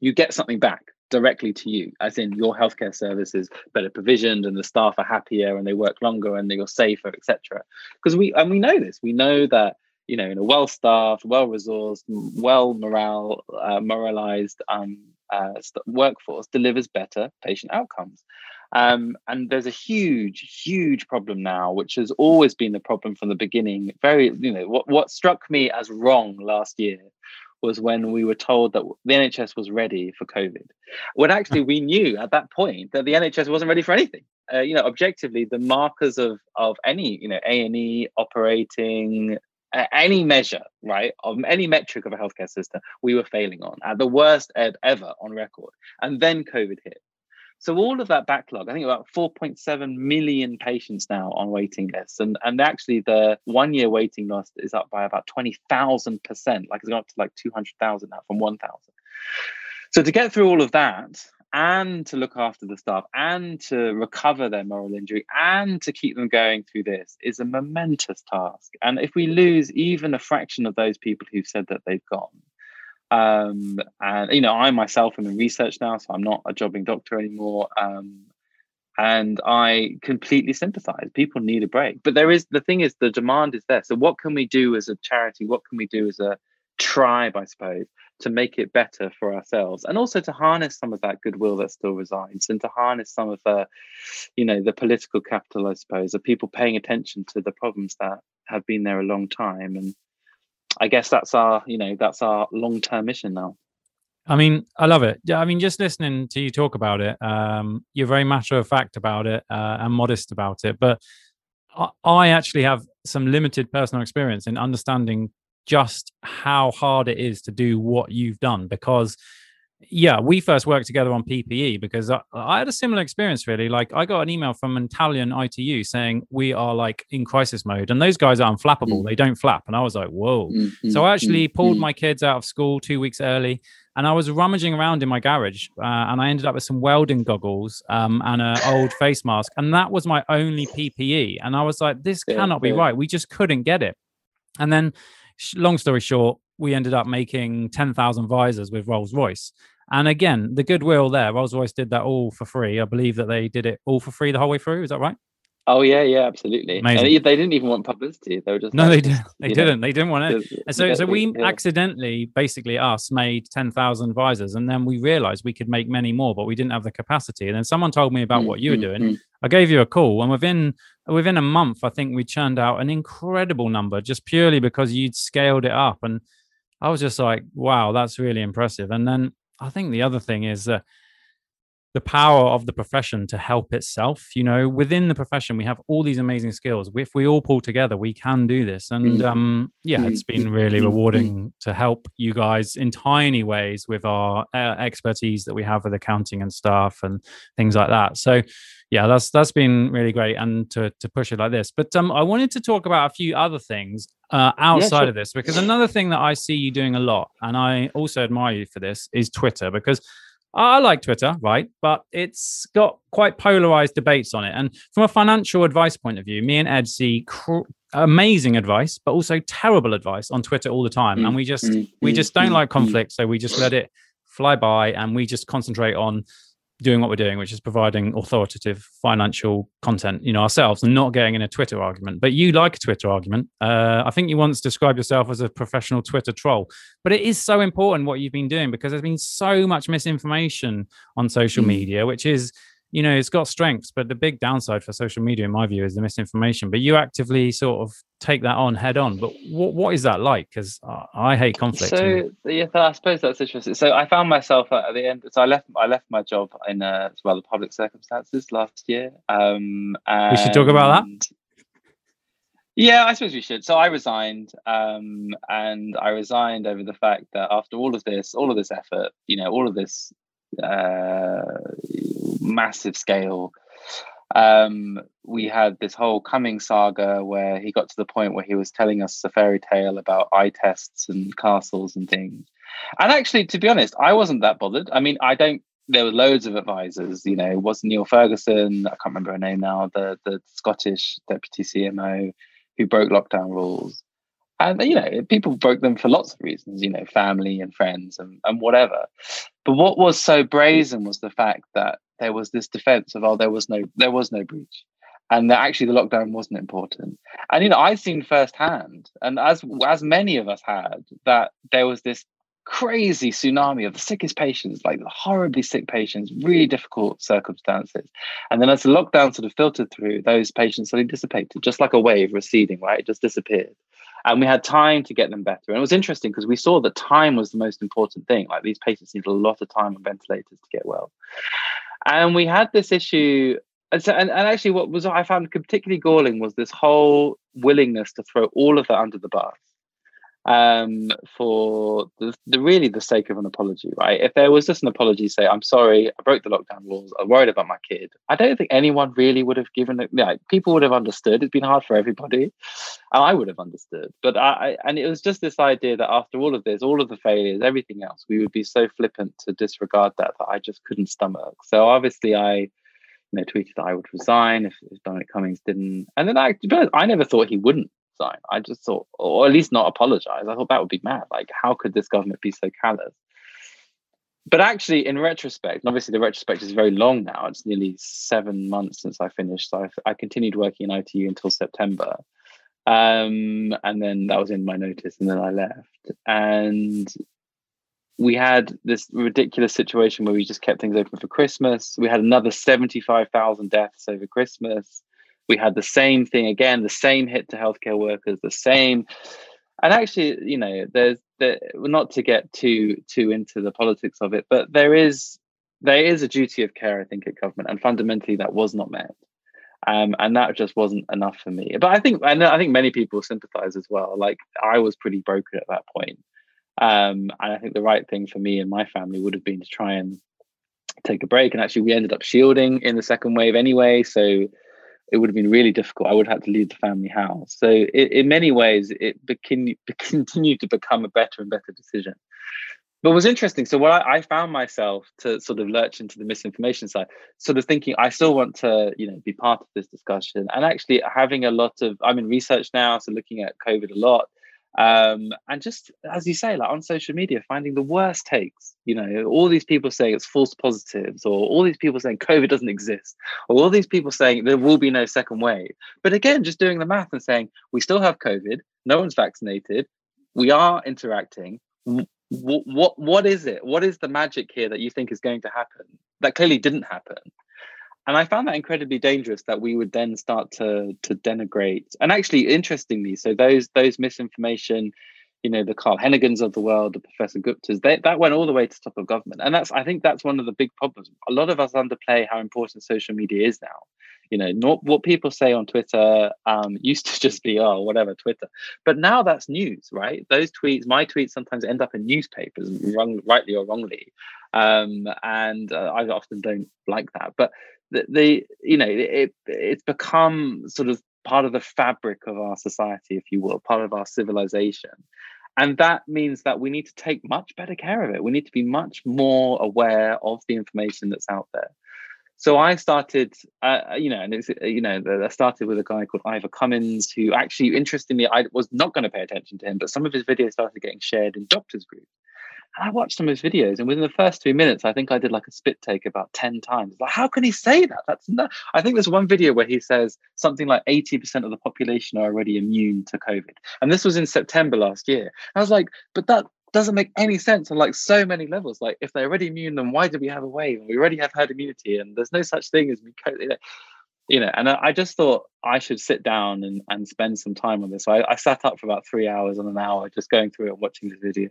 you get something back directly to you, as in your healthcare services better provisioned and the staff are happier and they work longer and you're safer, et cetera. Because we and we know this. We know that, you know, in a well-staffed, well-resourced, well-morale, uh, moralized um, uh, workforce delivers better patient outcomes. Um, and there's a huge, huge problem now, which has always been the problem from the beginning. Very, you know, what what struck me as wrong last year was when we were told that the N H S was ready for COVID, when actually we knew at that point that the N H S wasn't ready for anything. Uh, you know, objectively, the markers of of any, you know, A and E operating, uh, any measure, right, of any metric of a healthcare system, we were failing on at the worst ever on record. And then COVID hit. So all of that backlog, I think about four point seven million patients now on waiting lists. And, and actually the one-year waiting list is up by about twenty thousand percent. Like it's gone up to like two hundred thousand now from one thousand. So to get through all of that and to look after the staff and to recover their moral injury and to keep them going through this is a momentous task. And if we lose even a fraction of those people who've said that they've gone, um and you know, I myself am in research now, so I'm not a jobbing doctor anymore, um and I completely sympathize. People need a break, but there is the thing is the demand is there. So what can we do as a charity, what can we do as a tribe, I suppose, to make it better for ourselves, and also to harness some of that goodwill that still resides, and to harness some of the, you know, the political capital, I suppose, of people paying attention to the problems that have been there a long time. And I guess that's our, you know, that's our long-term mission now. I mean, I love it. I mean, just listening to you talk about it, um, you're very matter of fact about it uh, and modest about it. But I, I actually have some limited personal experience in understanding just how hard it is to do what you've done. Because, yeah, we first worked together on P P E because I, I had a similar experience, really. Like I got an email from an Italian I T U saying we are like in crisis mode and those guys are unflappable. Mm. They don't flap. And I was like, whoa. Mm-hmm. So I actually mm-hmm. pulled my kids out of school two weeks early and I was rummaging around in my garage uh, and I ended up with some welding goggles um, and an old face mask. And that was my only P P E. And I was like, this yeah, cannot yeah. be right. We just couldn't get it. And then long story short, we ended up making ten thousand visors with Rolls-Royce. And again, the goodwill there, Rolls-Royce did that all for free. I believe that they did it all for free the whole way through. Is that right? Oh, yeah, yeah, absolutely. Amazing. And they didn't even want publicity. They were just No, like, they, did. they didn't. Know. They didn't want it. And so, so we yeah. accidentally, basically us, made ten thousand visors. And then we realized we could make many more, but we didn't have the capacity. And then someone told me about mm-hmm. what you were doing. Mm-hmm. I gave you a call. And within within a month, I think we churned out an incredible number just purely because you'd scaled it up. And I was just like, wow, that's really impressive. And then I think the other thing is uh, the power of the profession to help itself. You know, within the profession, we have all these amazing skills. If we all pull together, we can do this. And um, yeah, it's been really rewarding to help you guys in tiny ways with our uh, expertise that we have with accounting and staff and things like that. So yeah, that's that's been really great, and to to push it like this. But um, I wanted to talk about a few other things uh, outside yeah, sure. of this, because another thing that I see you doing a lot, and I also admire you for this, is Twitter, because I like Twitter, right? But it's got quite polarized debates on it. And from a financial advice point of view, me and Ed see cr- amazing advice, but also terrible advice on Twitter all the time. Mm-hmm. And we just mm-hmm. we just don't mm-hmm. like conflict, so we just let it fly by, and we just concentrate on doing what we're doing, which is providing authoritative financial content, you know, ourselves, and not getting in a Twitter argument. But you like a Twitter argument. Uh, I think you once described yourself as a professional Twitter troll. But it is so important what you've been doing, because there's been so much misinformation on social mm. media, which is, you know, it's got strengths, but the big downside for social media, in my view, is the misinformation. But you actively sort of take that on head on. But what what is that like? Because uh, I hate conflict. So yeah, I suppose that's interesting. So I found myself at the end. So I left. I left my job in uh, well the public circumstances last year. Um, and we should talk about that. Yeah, I suppose we should. So I resigned, um, and I resigned over the fact that after all of this, all of this effort, you know, all of this. Uh, massive scale. Um, we had this whole Cummings saga where he got to the point where he was telling us a fairy tale about eye tests and castles and things. And actually, to be honest, I wasn't that bothered. I mean, I don't. There were loads of advisors. You know, it was Neil Ferguson. I can't remember her name now. The the Scottish deputy C M O who broke lockdown rules. And, you know, people broke them for lots of reasons, you know, family and friends and, and whatever. But what was so brazen was the fact that there was this defense of, oh, there was no there was no breach, and that actually the lockdown wasn't important. And, you know, I've seen firsthand, and as as many of us had, that there was this crazy tsunami of the sickest patients, like the horribly sick patients, really difficult circumstances. And then as the lockdown sort of filtered through, those patients suddenly dissipated, just like a wave receding, right? It just disappeared. And we had time to get them better. And it was interesting because we saw that time was the most important thing. Like, these patients needed a lot of time on ventilators to get well. And we had this issue. And, so, and, and actually what was I found particularly galling was this whole willingness to throw all of that under the bus. Um, for the, the really the sake of an apology, right? If there was just an apology, say, I'm sorry, I broke the lockdown rules, I'm worried about my kid, I don't think anyone really would have given it. Like, people would have understood. It's been hard for everybody. And I would have understood. But I, I, and it was just this idea that after all of this, all of the failures, everything else, we would be so flippant to disregard that, that I just couldn't stomach. So obviously I, you know, tweeted that I would resign if, if Dominic Cummings didn't. And then I, I never thought he wouldn't. I just thought, or at least not apologize. I thought that would be mad. Like, how could this government be so callous? But actually, in retrospect, and obviously the retrospect is very long now. It's nearly seven months since I finished. So I, I continued working in I T U until September. Um, and then that was in my notice, and then I left. And we had this ridiculous situation where we just kept things open for Christmas. We had another seventy-five thousand deaths over Christmas. We had the same thing again, the same hit to healthcare workers, the same. And actually, you know, there's there, not to get too too into the politics of it, but there is there is a duty of care, I think, at government, and fundamentally that was not met, um, and that just wasn't enough for me. But I think and I think many people sympathise as well. Like, I was pretty broken at that point, um, and I think the right thing for me and my family would have been to try and take a break. And actually, we ended up shielding in the second wave anyway, so it would have been really difficult. I would have had to leave the family house. So it, in many ways, it became, continued to become a better and better decision. But it was interesting. So what I, I found myself to sort of lurch into the misinformation side, sort of thinking, I still want to, you know, be part of this discussion. And actually having a lot of, I'm in research now, so looking at COVID a lot. Um, and just, as you say, like on social media, finding the worst takes, you know, all these people saying it's false positives, or all these people saying COVID doesn't exist, or all these people saying there will be no second wave. But again, just doing the math and saying, we still have COVID, no one's vaccinated, we are interacting. What, what, what is it? What is the magic here that you think is going to happen that clearly didn't happen? And I found that incredibly dangerous, that we would then start to to denigrate. And actually, interestingly, so those those misinformation you know, the Carl Hennigans of the world, the Professor Guptas, they, that went all the way to top of government. And that's, I think that's one of the big problems. A lot of us underplay how important social media is now. You know, not what people say on Twitter um, used to just be, oh, whatever, Twitter. But now that's news, right? Those tweets, my tweets sometimes end up in newspapers, wrong, rightly or wrongly. Um, and uh, I often don't like that. But the, the you know, it it's become sort of part of the fabric of our society, if you will, part of our civilization. And that means that we need to take much better care of it. We need to be much more aware of the information that's out there. So I started, uh, you know, and it's, you know, I started with a guy called Ivor Cummins, who actually, interestingly, I was not going to pay attention to him, but some of his videos started getting shared in doctors' groups. And I watched some of his videos, and within the first three minutes, I think I did like a spit take about ten times. Like, how can he say that? That's not... I think there's one video where he says something like eighty percent of the population are already immune to COVID. And this was in September last year. And I was like, but that doesn't make any sense on like so many levels. Like, if they're already immune, then why do we have a wave? We already have herd immunity, and there's no such thing as mucosal. You know, and I just thought I should sit down and, and spend some time on this. So I, I sat up for about three hours on an hour just going through it and watching the video.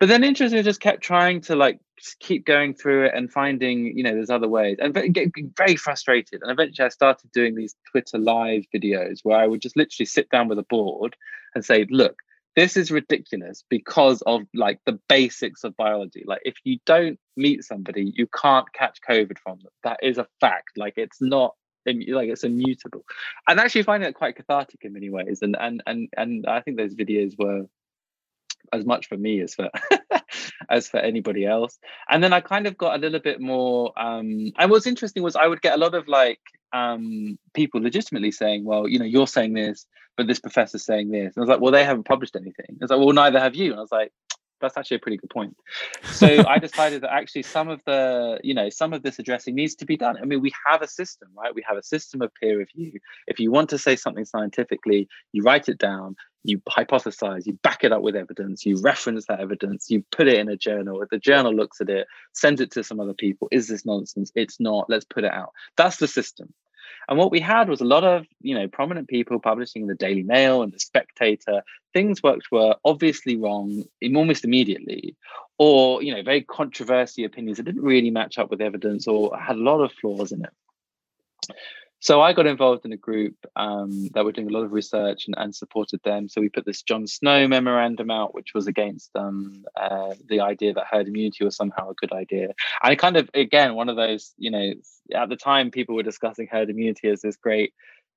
But then interestingly, just kept trying to like just keep going through it and finding, you know, there's other ways, and getting very frustrated. And eventually I started doing these Twitter live videos where I would just literally sit down with a board and say, look, this is ridiculous because of like the basics of biology. Like, if you don't meet somebody, you can't catch COVID from them. That is a fact. Like, it's not like it's immutable. And actually finding it quite cathartic in many ways. And and and and I think those videos were as much for me as for as for anybody else. And then I kind of got a little bit more. Um, and what's interesting was I would get a lot of like um, people legitimately saying, "Well, you know, you're saying this, but this professor's saying this." And I was like, well, they haven't published anything. It's like, well, neither have you. And I was like, that's actually a pretty good point. So I decided that actually some of the, you know, some of this addressing needs to be done. I mean, we have a system, right? We have a system of peer review. If you want to say something scientifically, you write it down, you hypothesize, you back it up with evidence, you reference that evidence, you put it in a journal. If the journal looks at it, send it to some other people. Is this nonsense? It's not. Let's put it out. That's the system. And what we had was a lot of, you know, prominent people publishing the Daily Mail and the Spectator, things which were obviously wrong almost immediately, or, you know, very controversial opinions that didn't really match up with evidence or had a lot of flaws in it. So I got involved in a group um, that were doing a lot of research and, and supported them. So we put this John Snow memorandum out, which was against um, uh, the idea that herd immunity was somehow a good idea. And it kind of, again, one of those, you know, at the time people were discussing herd immunity as this great,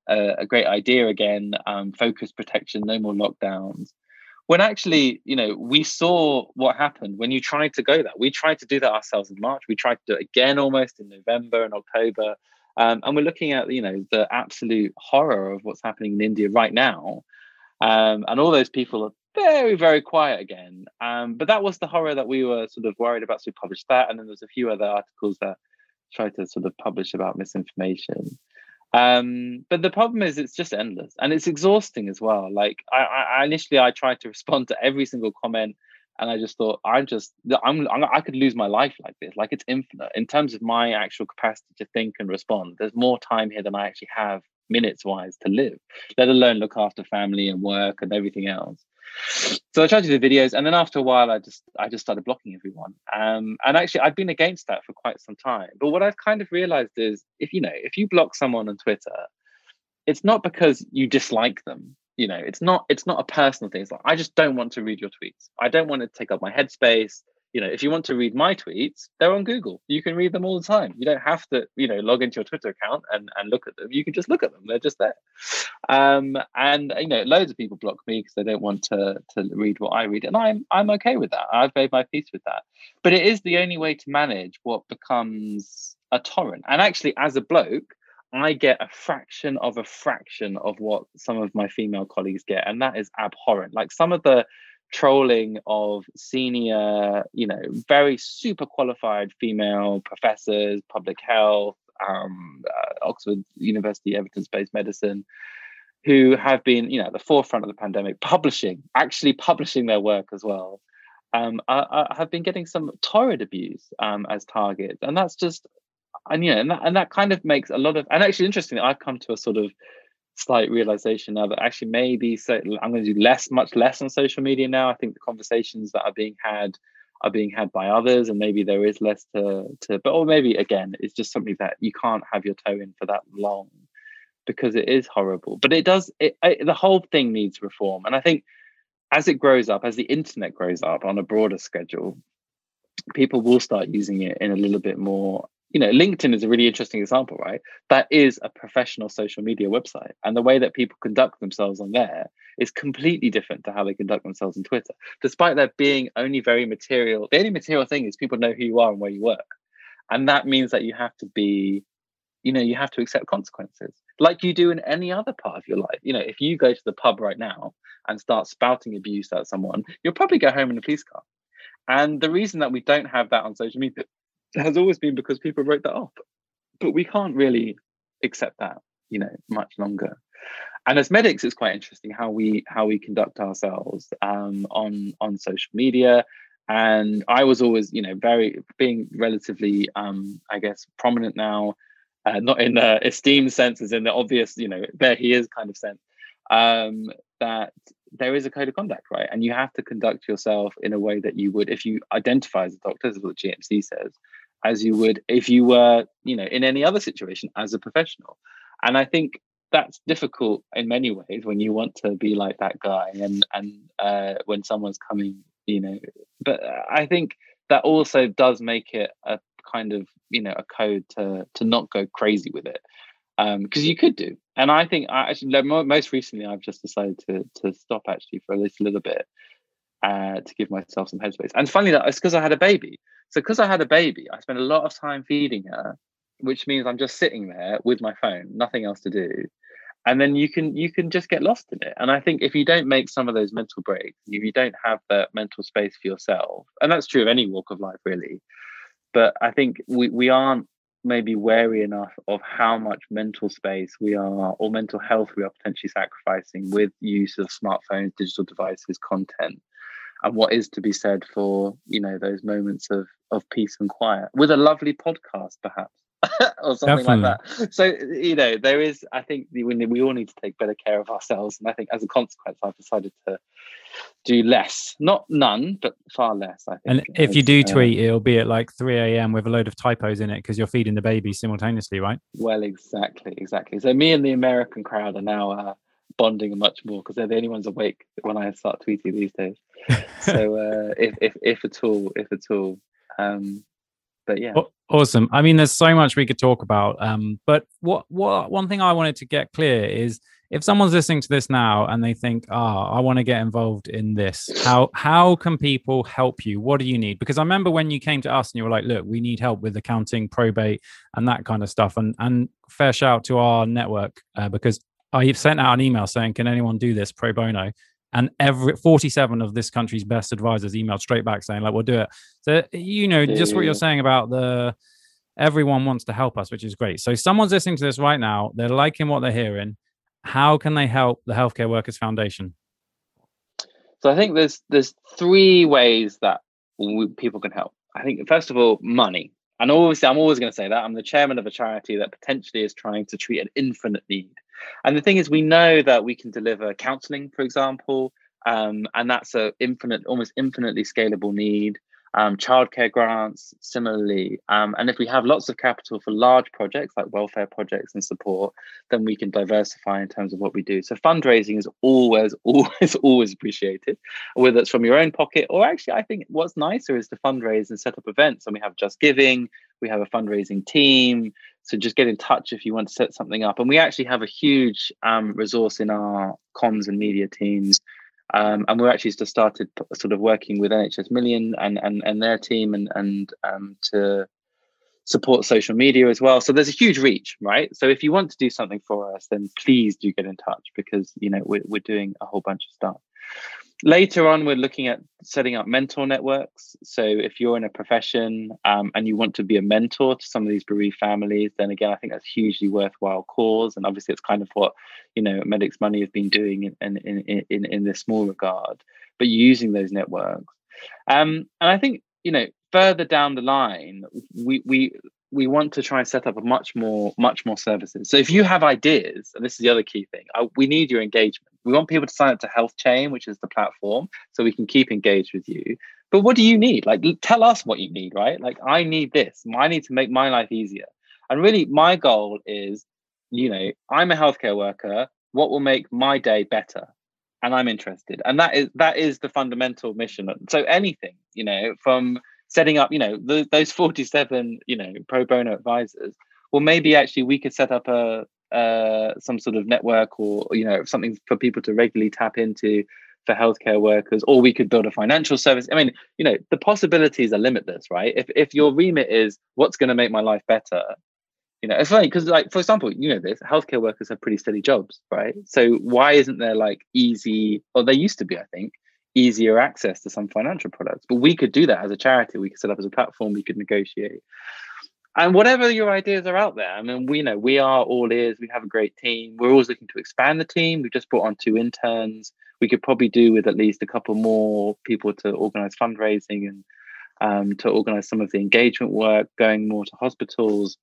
uh, a great idea again, um, focused protection, no more lockdowns. When actually, you know, we saw what happened when you tried to go that. We tried to do that ourselves in March. We tried to do it again almost in November and October. Um, and we're looking at, you know, the absolute horror of what's happening in India right now. Um, and all those people are very, very quiet again. Um, but that was the horror that we were sort of worried about. So we published that. And then there's a few other articles that tried to sort of publish about misinformation. Um, but the problem is it's just endless. And it's exhausting as well. Like, I, I initially, I tried to respond to every single comment. And I just thought, I'm just, I'm, I'm, I could lose my life like this. Like, it's infinite in terms of my actual capacity to think and respond. There's more time here than I actually have minutes wise to live, let alone look after family and work and everything else. So I tried to do videos. And then after a while, I just, I just started blocking everyone. Um, and actually, I've been against that for quite some time. But what I've kind of realized is if, you know, if you block someone on Twitter, it's not because you dislike them. You know, it's not it's not a personal thing. It's like, I just don't want to read your tweets. I don't want to take up my headspace. You know, if you want to read my tweets, they're on Google. You can read them all the time. You don't have to, you know, log into your Twitter account and, and look at them. You can just look at them. They're just there. Um, and, you know, loads of people block me because they don't want to, to read what I read. And I'm, I'm okay with that. I've made my peace with that. But it is the only way to manage what becomes a torrent. And actually, as a bloke, I get a fraction of a fraction of what some of my female colleagues get. And that is abhorrent. Like, some of the trolling of senior, you know, very super qualified female professors, public health, um, uh, Oxford University evidence-based medicine, who have been, you know, at the forefront of the pandemic, publishing, actually publishing their work as well, um, I, I have been getting some torrid abuse um, as targets. And that's just, And yeah, and that, and that kind of makes a lot of, and actually, interestingly, I've come to a sort of slight realization now that actually maybe so I'm going to do less, much less on social media now. I think the conversations that are being had are being had by others, and maybe there is less to, to but or maybe again, it's just something that you can't have your toe in for that long because it is horrible. But it does, it, it, the whole thing needs reform. And I think as it grows up, as the internet grows up on a broader schedule, people will start using it in a little bit more. You know, LinkedIn is a really interesting example, right? That is a professional social media website. And the way that people conduct themselves on there is completely different to how they conduct themselves on Twitter. Despite that being only very material, the only material thing is people know who you are and where you work. And that means that you have to be, you know, you have to accept consequences like you do in any other part of your life. You know, if you go to the pub right now and start spouting abuse at someone, you'll probably go home in a police car. And the reason that we don't have that on social media has always been because people wrote that up, but we can't really accept that, you know, much longer. And as medics, it's quite interesting how we how we conduct ourselves um, on on social media. And I was always, you know, very being relatively, um, I guess, prominent now, uh, not in the esteemed sense, as in the obvious, you know, there he is kind of sense. Um, that there is a code of conduct, right? And you have to conduct yourself in a way that you would if you identify as a doctor, as what the G M C says, as you would if you were, you know, in any other situation as a professional. And I think that's difficult in many ways when you want to be like that guy and and uh, when someone's coming, you know. But I think that also does make it a kind of, you know, a code to to not go crazy with it. Because um, you could do. And I think I actually most recently I've just decided to to stop actually for at least a little bit uh, to give myself some headspace. And funnily enough, it's because I had a baby. So because I had a baby, I spent a lot of time feeding her, which means I'm just sitting there with my phone, nothing else to do. And then you can you can just get lost in it. And I think if you don't make some of those mental breaks, if you don't have that mental space for yourself, and that's true of any walk of life really, but I think we we aren't maybe wary enough of how much mental space we are or mental health we are potentially sacrificing with use of smartphones, digital devices, content, and what is to be said for, you know, those moments of of peace and quiet with a lovely podcast perhaps or something Definitely. Like that. So, you know, there is, I think we, we all need to take better care of ourselves, and I think as a consequence I've decided to do less, not none, but far less, I think. And if you do tweet, it'll be at like three a.m. with a load of typos in it because you're feeding the baby simultaneously, right? Well, exactly, exactly. So me and the American crowd are now uh, bonding much more because they're the only ones awake when I start tweeting these days. So uh, if, if if at all, if at all. Um, but yeah. Awesome. I mean, there's so much we could talk about. Um, but what what one thing I wanted to get clear is, if someone's listening to this now and they think, ah, oh, I want to get involved in this, how how can people help you? What do you need? Because I remember when you came to us and you were like, look, we need help with accounting, probate and that kind of stuff. And and fair shout to our network, uh, because I sent out an email saying, can anyone do this pro bono? And every forty-seven of this country's best advisors emailed straight back saying, like, we'll do it. So, you know, yeah, just what you're saying about the everyone wants to help us, which is great. So someone's listening to this right now. They're liking what they're hearing. How can they help the Healthcare Workers Foundation? So I think there's there's three ways that we, people can help. I think, first of all, money. And obviously, I'm always going to say that. I'm the chairman of a charity that potentially is trying to treat an infinite need. And the thing is, we know that we can deliver counselling, for example, um, and that's an infinite, almost infinitely scalable need. Um, childcare grants, similarly. Um, and if we have lots of capital for large projects like welfare projects and support, then we can diversify in terms of what we do. So fundraising is always, always, always appreciated, whether it's from your own pocket or actually I think what's nicer is to fundraise and set up events. And we have Just Giving, we have a fundraising team. So just get in touch if you want to set something up. And we actually have a huge um, resource in our comms and media teams. Um, and we're actually just started sort of working with N H S Million and and, and their team and, and um, to support social media as well. So there's a huge reach, right? So if you want to do something for us, then please do get in touch because, you know, we're, we're doing a whole bunch of stuff. Later on, we're looking at setting up mentor networks. So if you're in a profession um, and you want to be a mentor to some of these bereaved families, then again, I think that's a hugely worthwhile cause. And obviously, it's kind of what, you know, Medics Money has been doing in in in, in, in this small regard, but using those networks. Um, and I think, you know, further down the line, we we we want to try and set up a much more, much more services. So if you have ideas, and this is the other key thing, I, we need your engagement. We want people to sign up to Health Chain, which is the platform, so we can keep engaged with you. But what do you need? Like, tell us what you need, right? Like, I need this. I need to make my life easier. And really, my goal is, you know, I'm a healthcare worker. What will make my day better? And I'm interested. And that is that is the fundamental mission. So anything, you know, from setting up, you know, the, those forty-seven, you know, pro bono advisors, well, maybe actually we could set up a uh, some sort of network or, you know, something for people to regularly tap into for healthcare workers, or we could build a financial service. I mean, you know, the possibilities are limitless, right? If if your remit is what's going to make my life better, you know, it's funny because, like, for example, you know, this healthcare workers have pretty steady jobs, right? So why isn't there like easy, or there used to be, I think, easier access to some financial products? But we could do that as a charity. We could set up as a platform. We could negotiate. And whatever your ideas are out there, I mean, we know we are all ears. We have a great team. We're always looking to expand the team. We've just brought on two interns. We could probably do with at least a couple more people to organise fundraising and um, to organise some of the engagement work, going more to hospitals.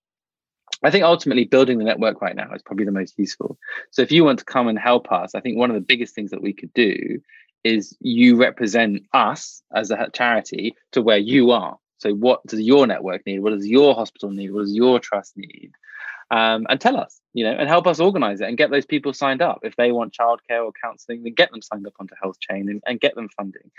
I think ultimately building the network right now is probably the most useful. So if you want to come and help us, I think one of the biggest things that we could do is you represent us as a charity to where you are. So what does your network need? What does your hospital need? What does your trust need? Um, and tell us, you know, and help us organize it and get those people signed up. If they want childcare or counseling, then get them signed up onto Health Chain and, and get them funding.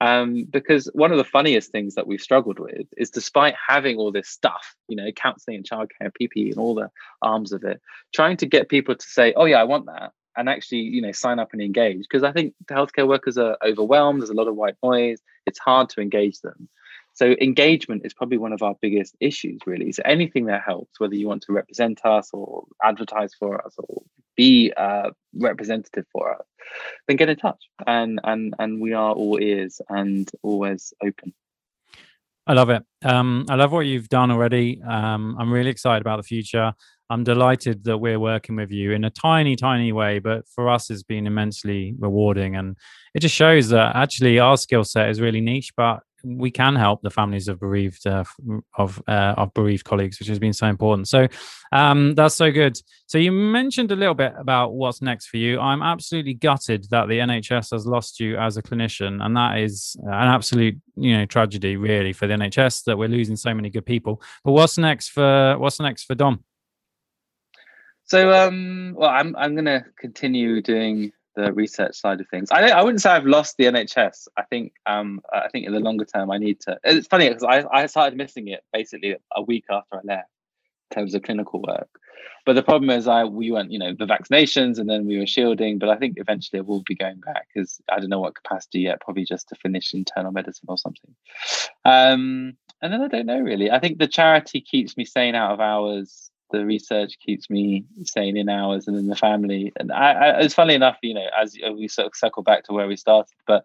Um, because one of the funniest things that we've struggled with is, despite having all this stuff, you know, counselling and childcare, P P E and all the arms of it, trying to get people to say, oh, yeah, I want that, and actually, you know, sign up and engage. Because I think the healthcare workers are overwhelmed. There's a lot of white noise. It's hard to engage them. So engagement is probably one of our biggest issues, really. So anything that helps, whether you want to represent us or advertise for us or be uh, representative for us, then get in touch. And and and we are all ears and always open. I love it. Um, I love what you've done already. Um, I'm really excited about the future. I'm delighted that we're working with you in a tiny, tiny way, but for us, it's been immensely rewarding. And it just shows that actually our skill set is really niche, but we can help the families of bereaved uh, of uh, of bereaved colleagues, which has been so important. So um, that's so good. So you mentioned a little bit about what's next for you. I'm absolutely gutted that the N H S has lost you as a clinician, and that is an absolute, you know, tragedy really for the N H S that we're losing so many good people. But what's next for what's next for Dom? So um, well, I'm I'm going to continue doing the research side of things. I, I wouldn't say I've lost the N H S. I think um, I think in the longer term I need to. It's funny because I, I started missing it basically a week after I left in terms of clinical work. But the problem is I we went, you know, the vaccinations and then we were shielding. But I think eventually I will be going back because I don't know what capacity yet. Probably just to finish internal medicine or something. Um, and then I don't know really. I think the charity keeps me sane out of hours. The research keeps me sane in hours and in the family. And I, I, it's funny enough, you know, as we sort of circle back to where we started, but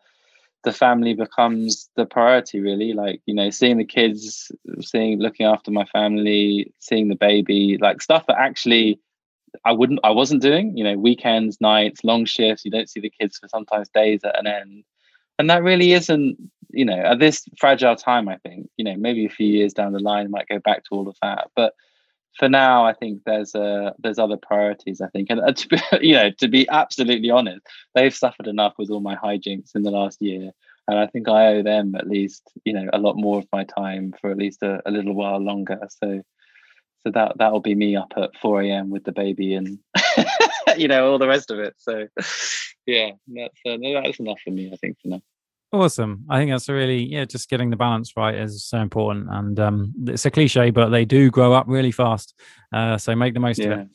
the family becomes the priority really. Like, you know, seeing the kids, seeing, looking after my family, seeing the baby, like stuff that actually I wouldn't, I wasn't doing, you know, weekends, nights, long shifts. You don't see the kids for sometimes days at an end. And that really isn't, you know, at this fragile time, I think, you know, maybe a few years down the line, I might go back to all of that. But for now, I think there's uh, there's other priorities, I think. And uh, to be, you know, to be absolutely honest, they've suffered enough with all my hijinks in the last year. And I think I owe them at least, you know, a lot more of my time for at least a, a little while longer. So so that, that'll be me up at four a.m. with the baby and, you know, all the rest of it. So, yeah, that's, uh, that's enough for me, I think, for now. Awesome. I think that's really, yeah, just getting the balance right is so important. And um, it's a cliche, but they do grow up really fast. Uh, so make the most yeah. of it.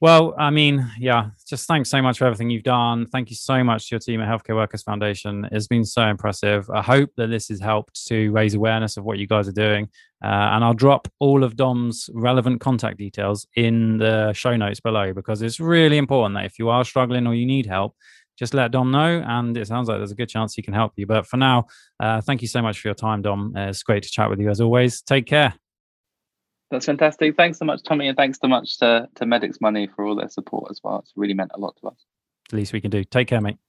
Well, I mean, yeah, just thanks so much for everything you've done. Thank you so much to your team at Healthcare Workers Foundation. It's been so impressive. I hope that this has helped to raise awareness of what you guys are doing. Uh, and I'll drop all of Dom's relevant contact details in the show notes below, because it's really important that if you are struggling or you need help, just let Dom know, and it sounds like there's a good chance he can help you. But for now, uh, thank you so much for your time, Dom. Uh, it's great to chat with you as always. Take care. That's fantastic. Thanks so much, Tommy, and thanks so much to, to Medics Money for all their support as well. It's really meant a lot to us. It's the least we can do. Take care, mate.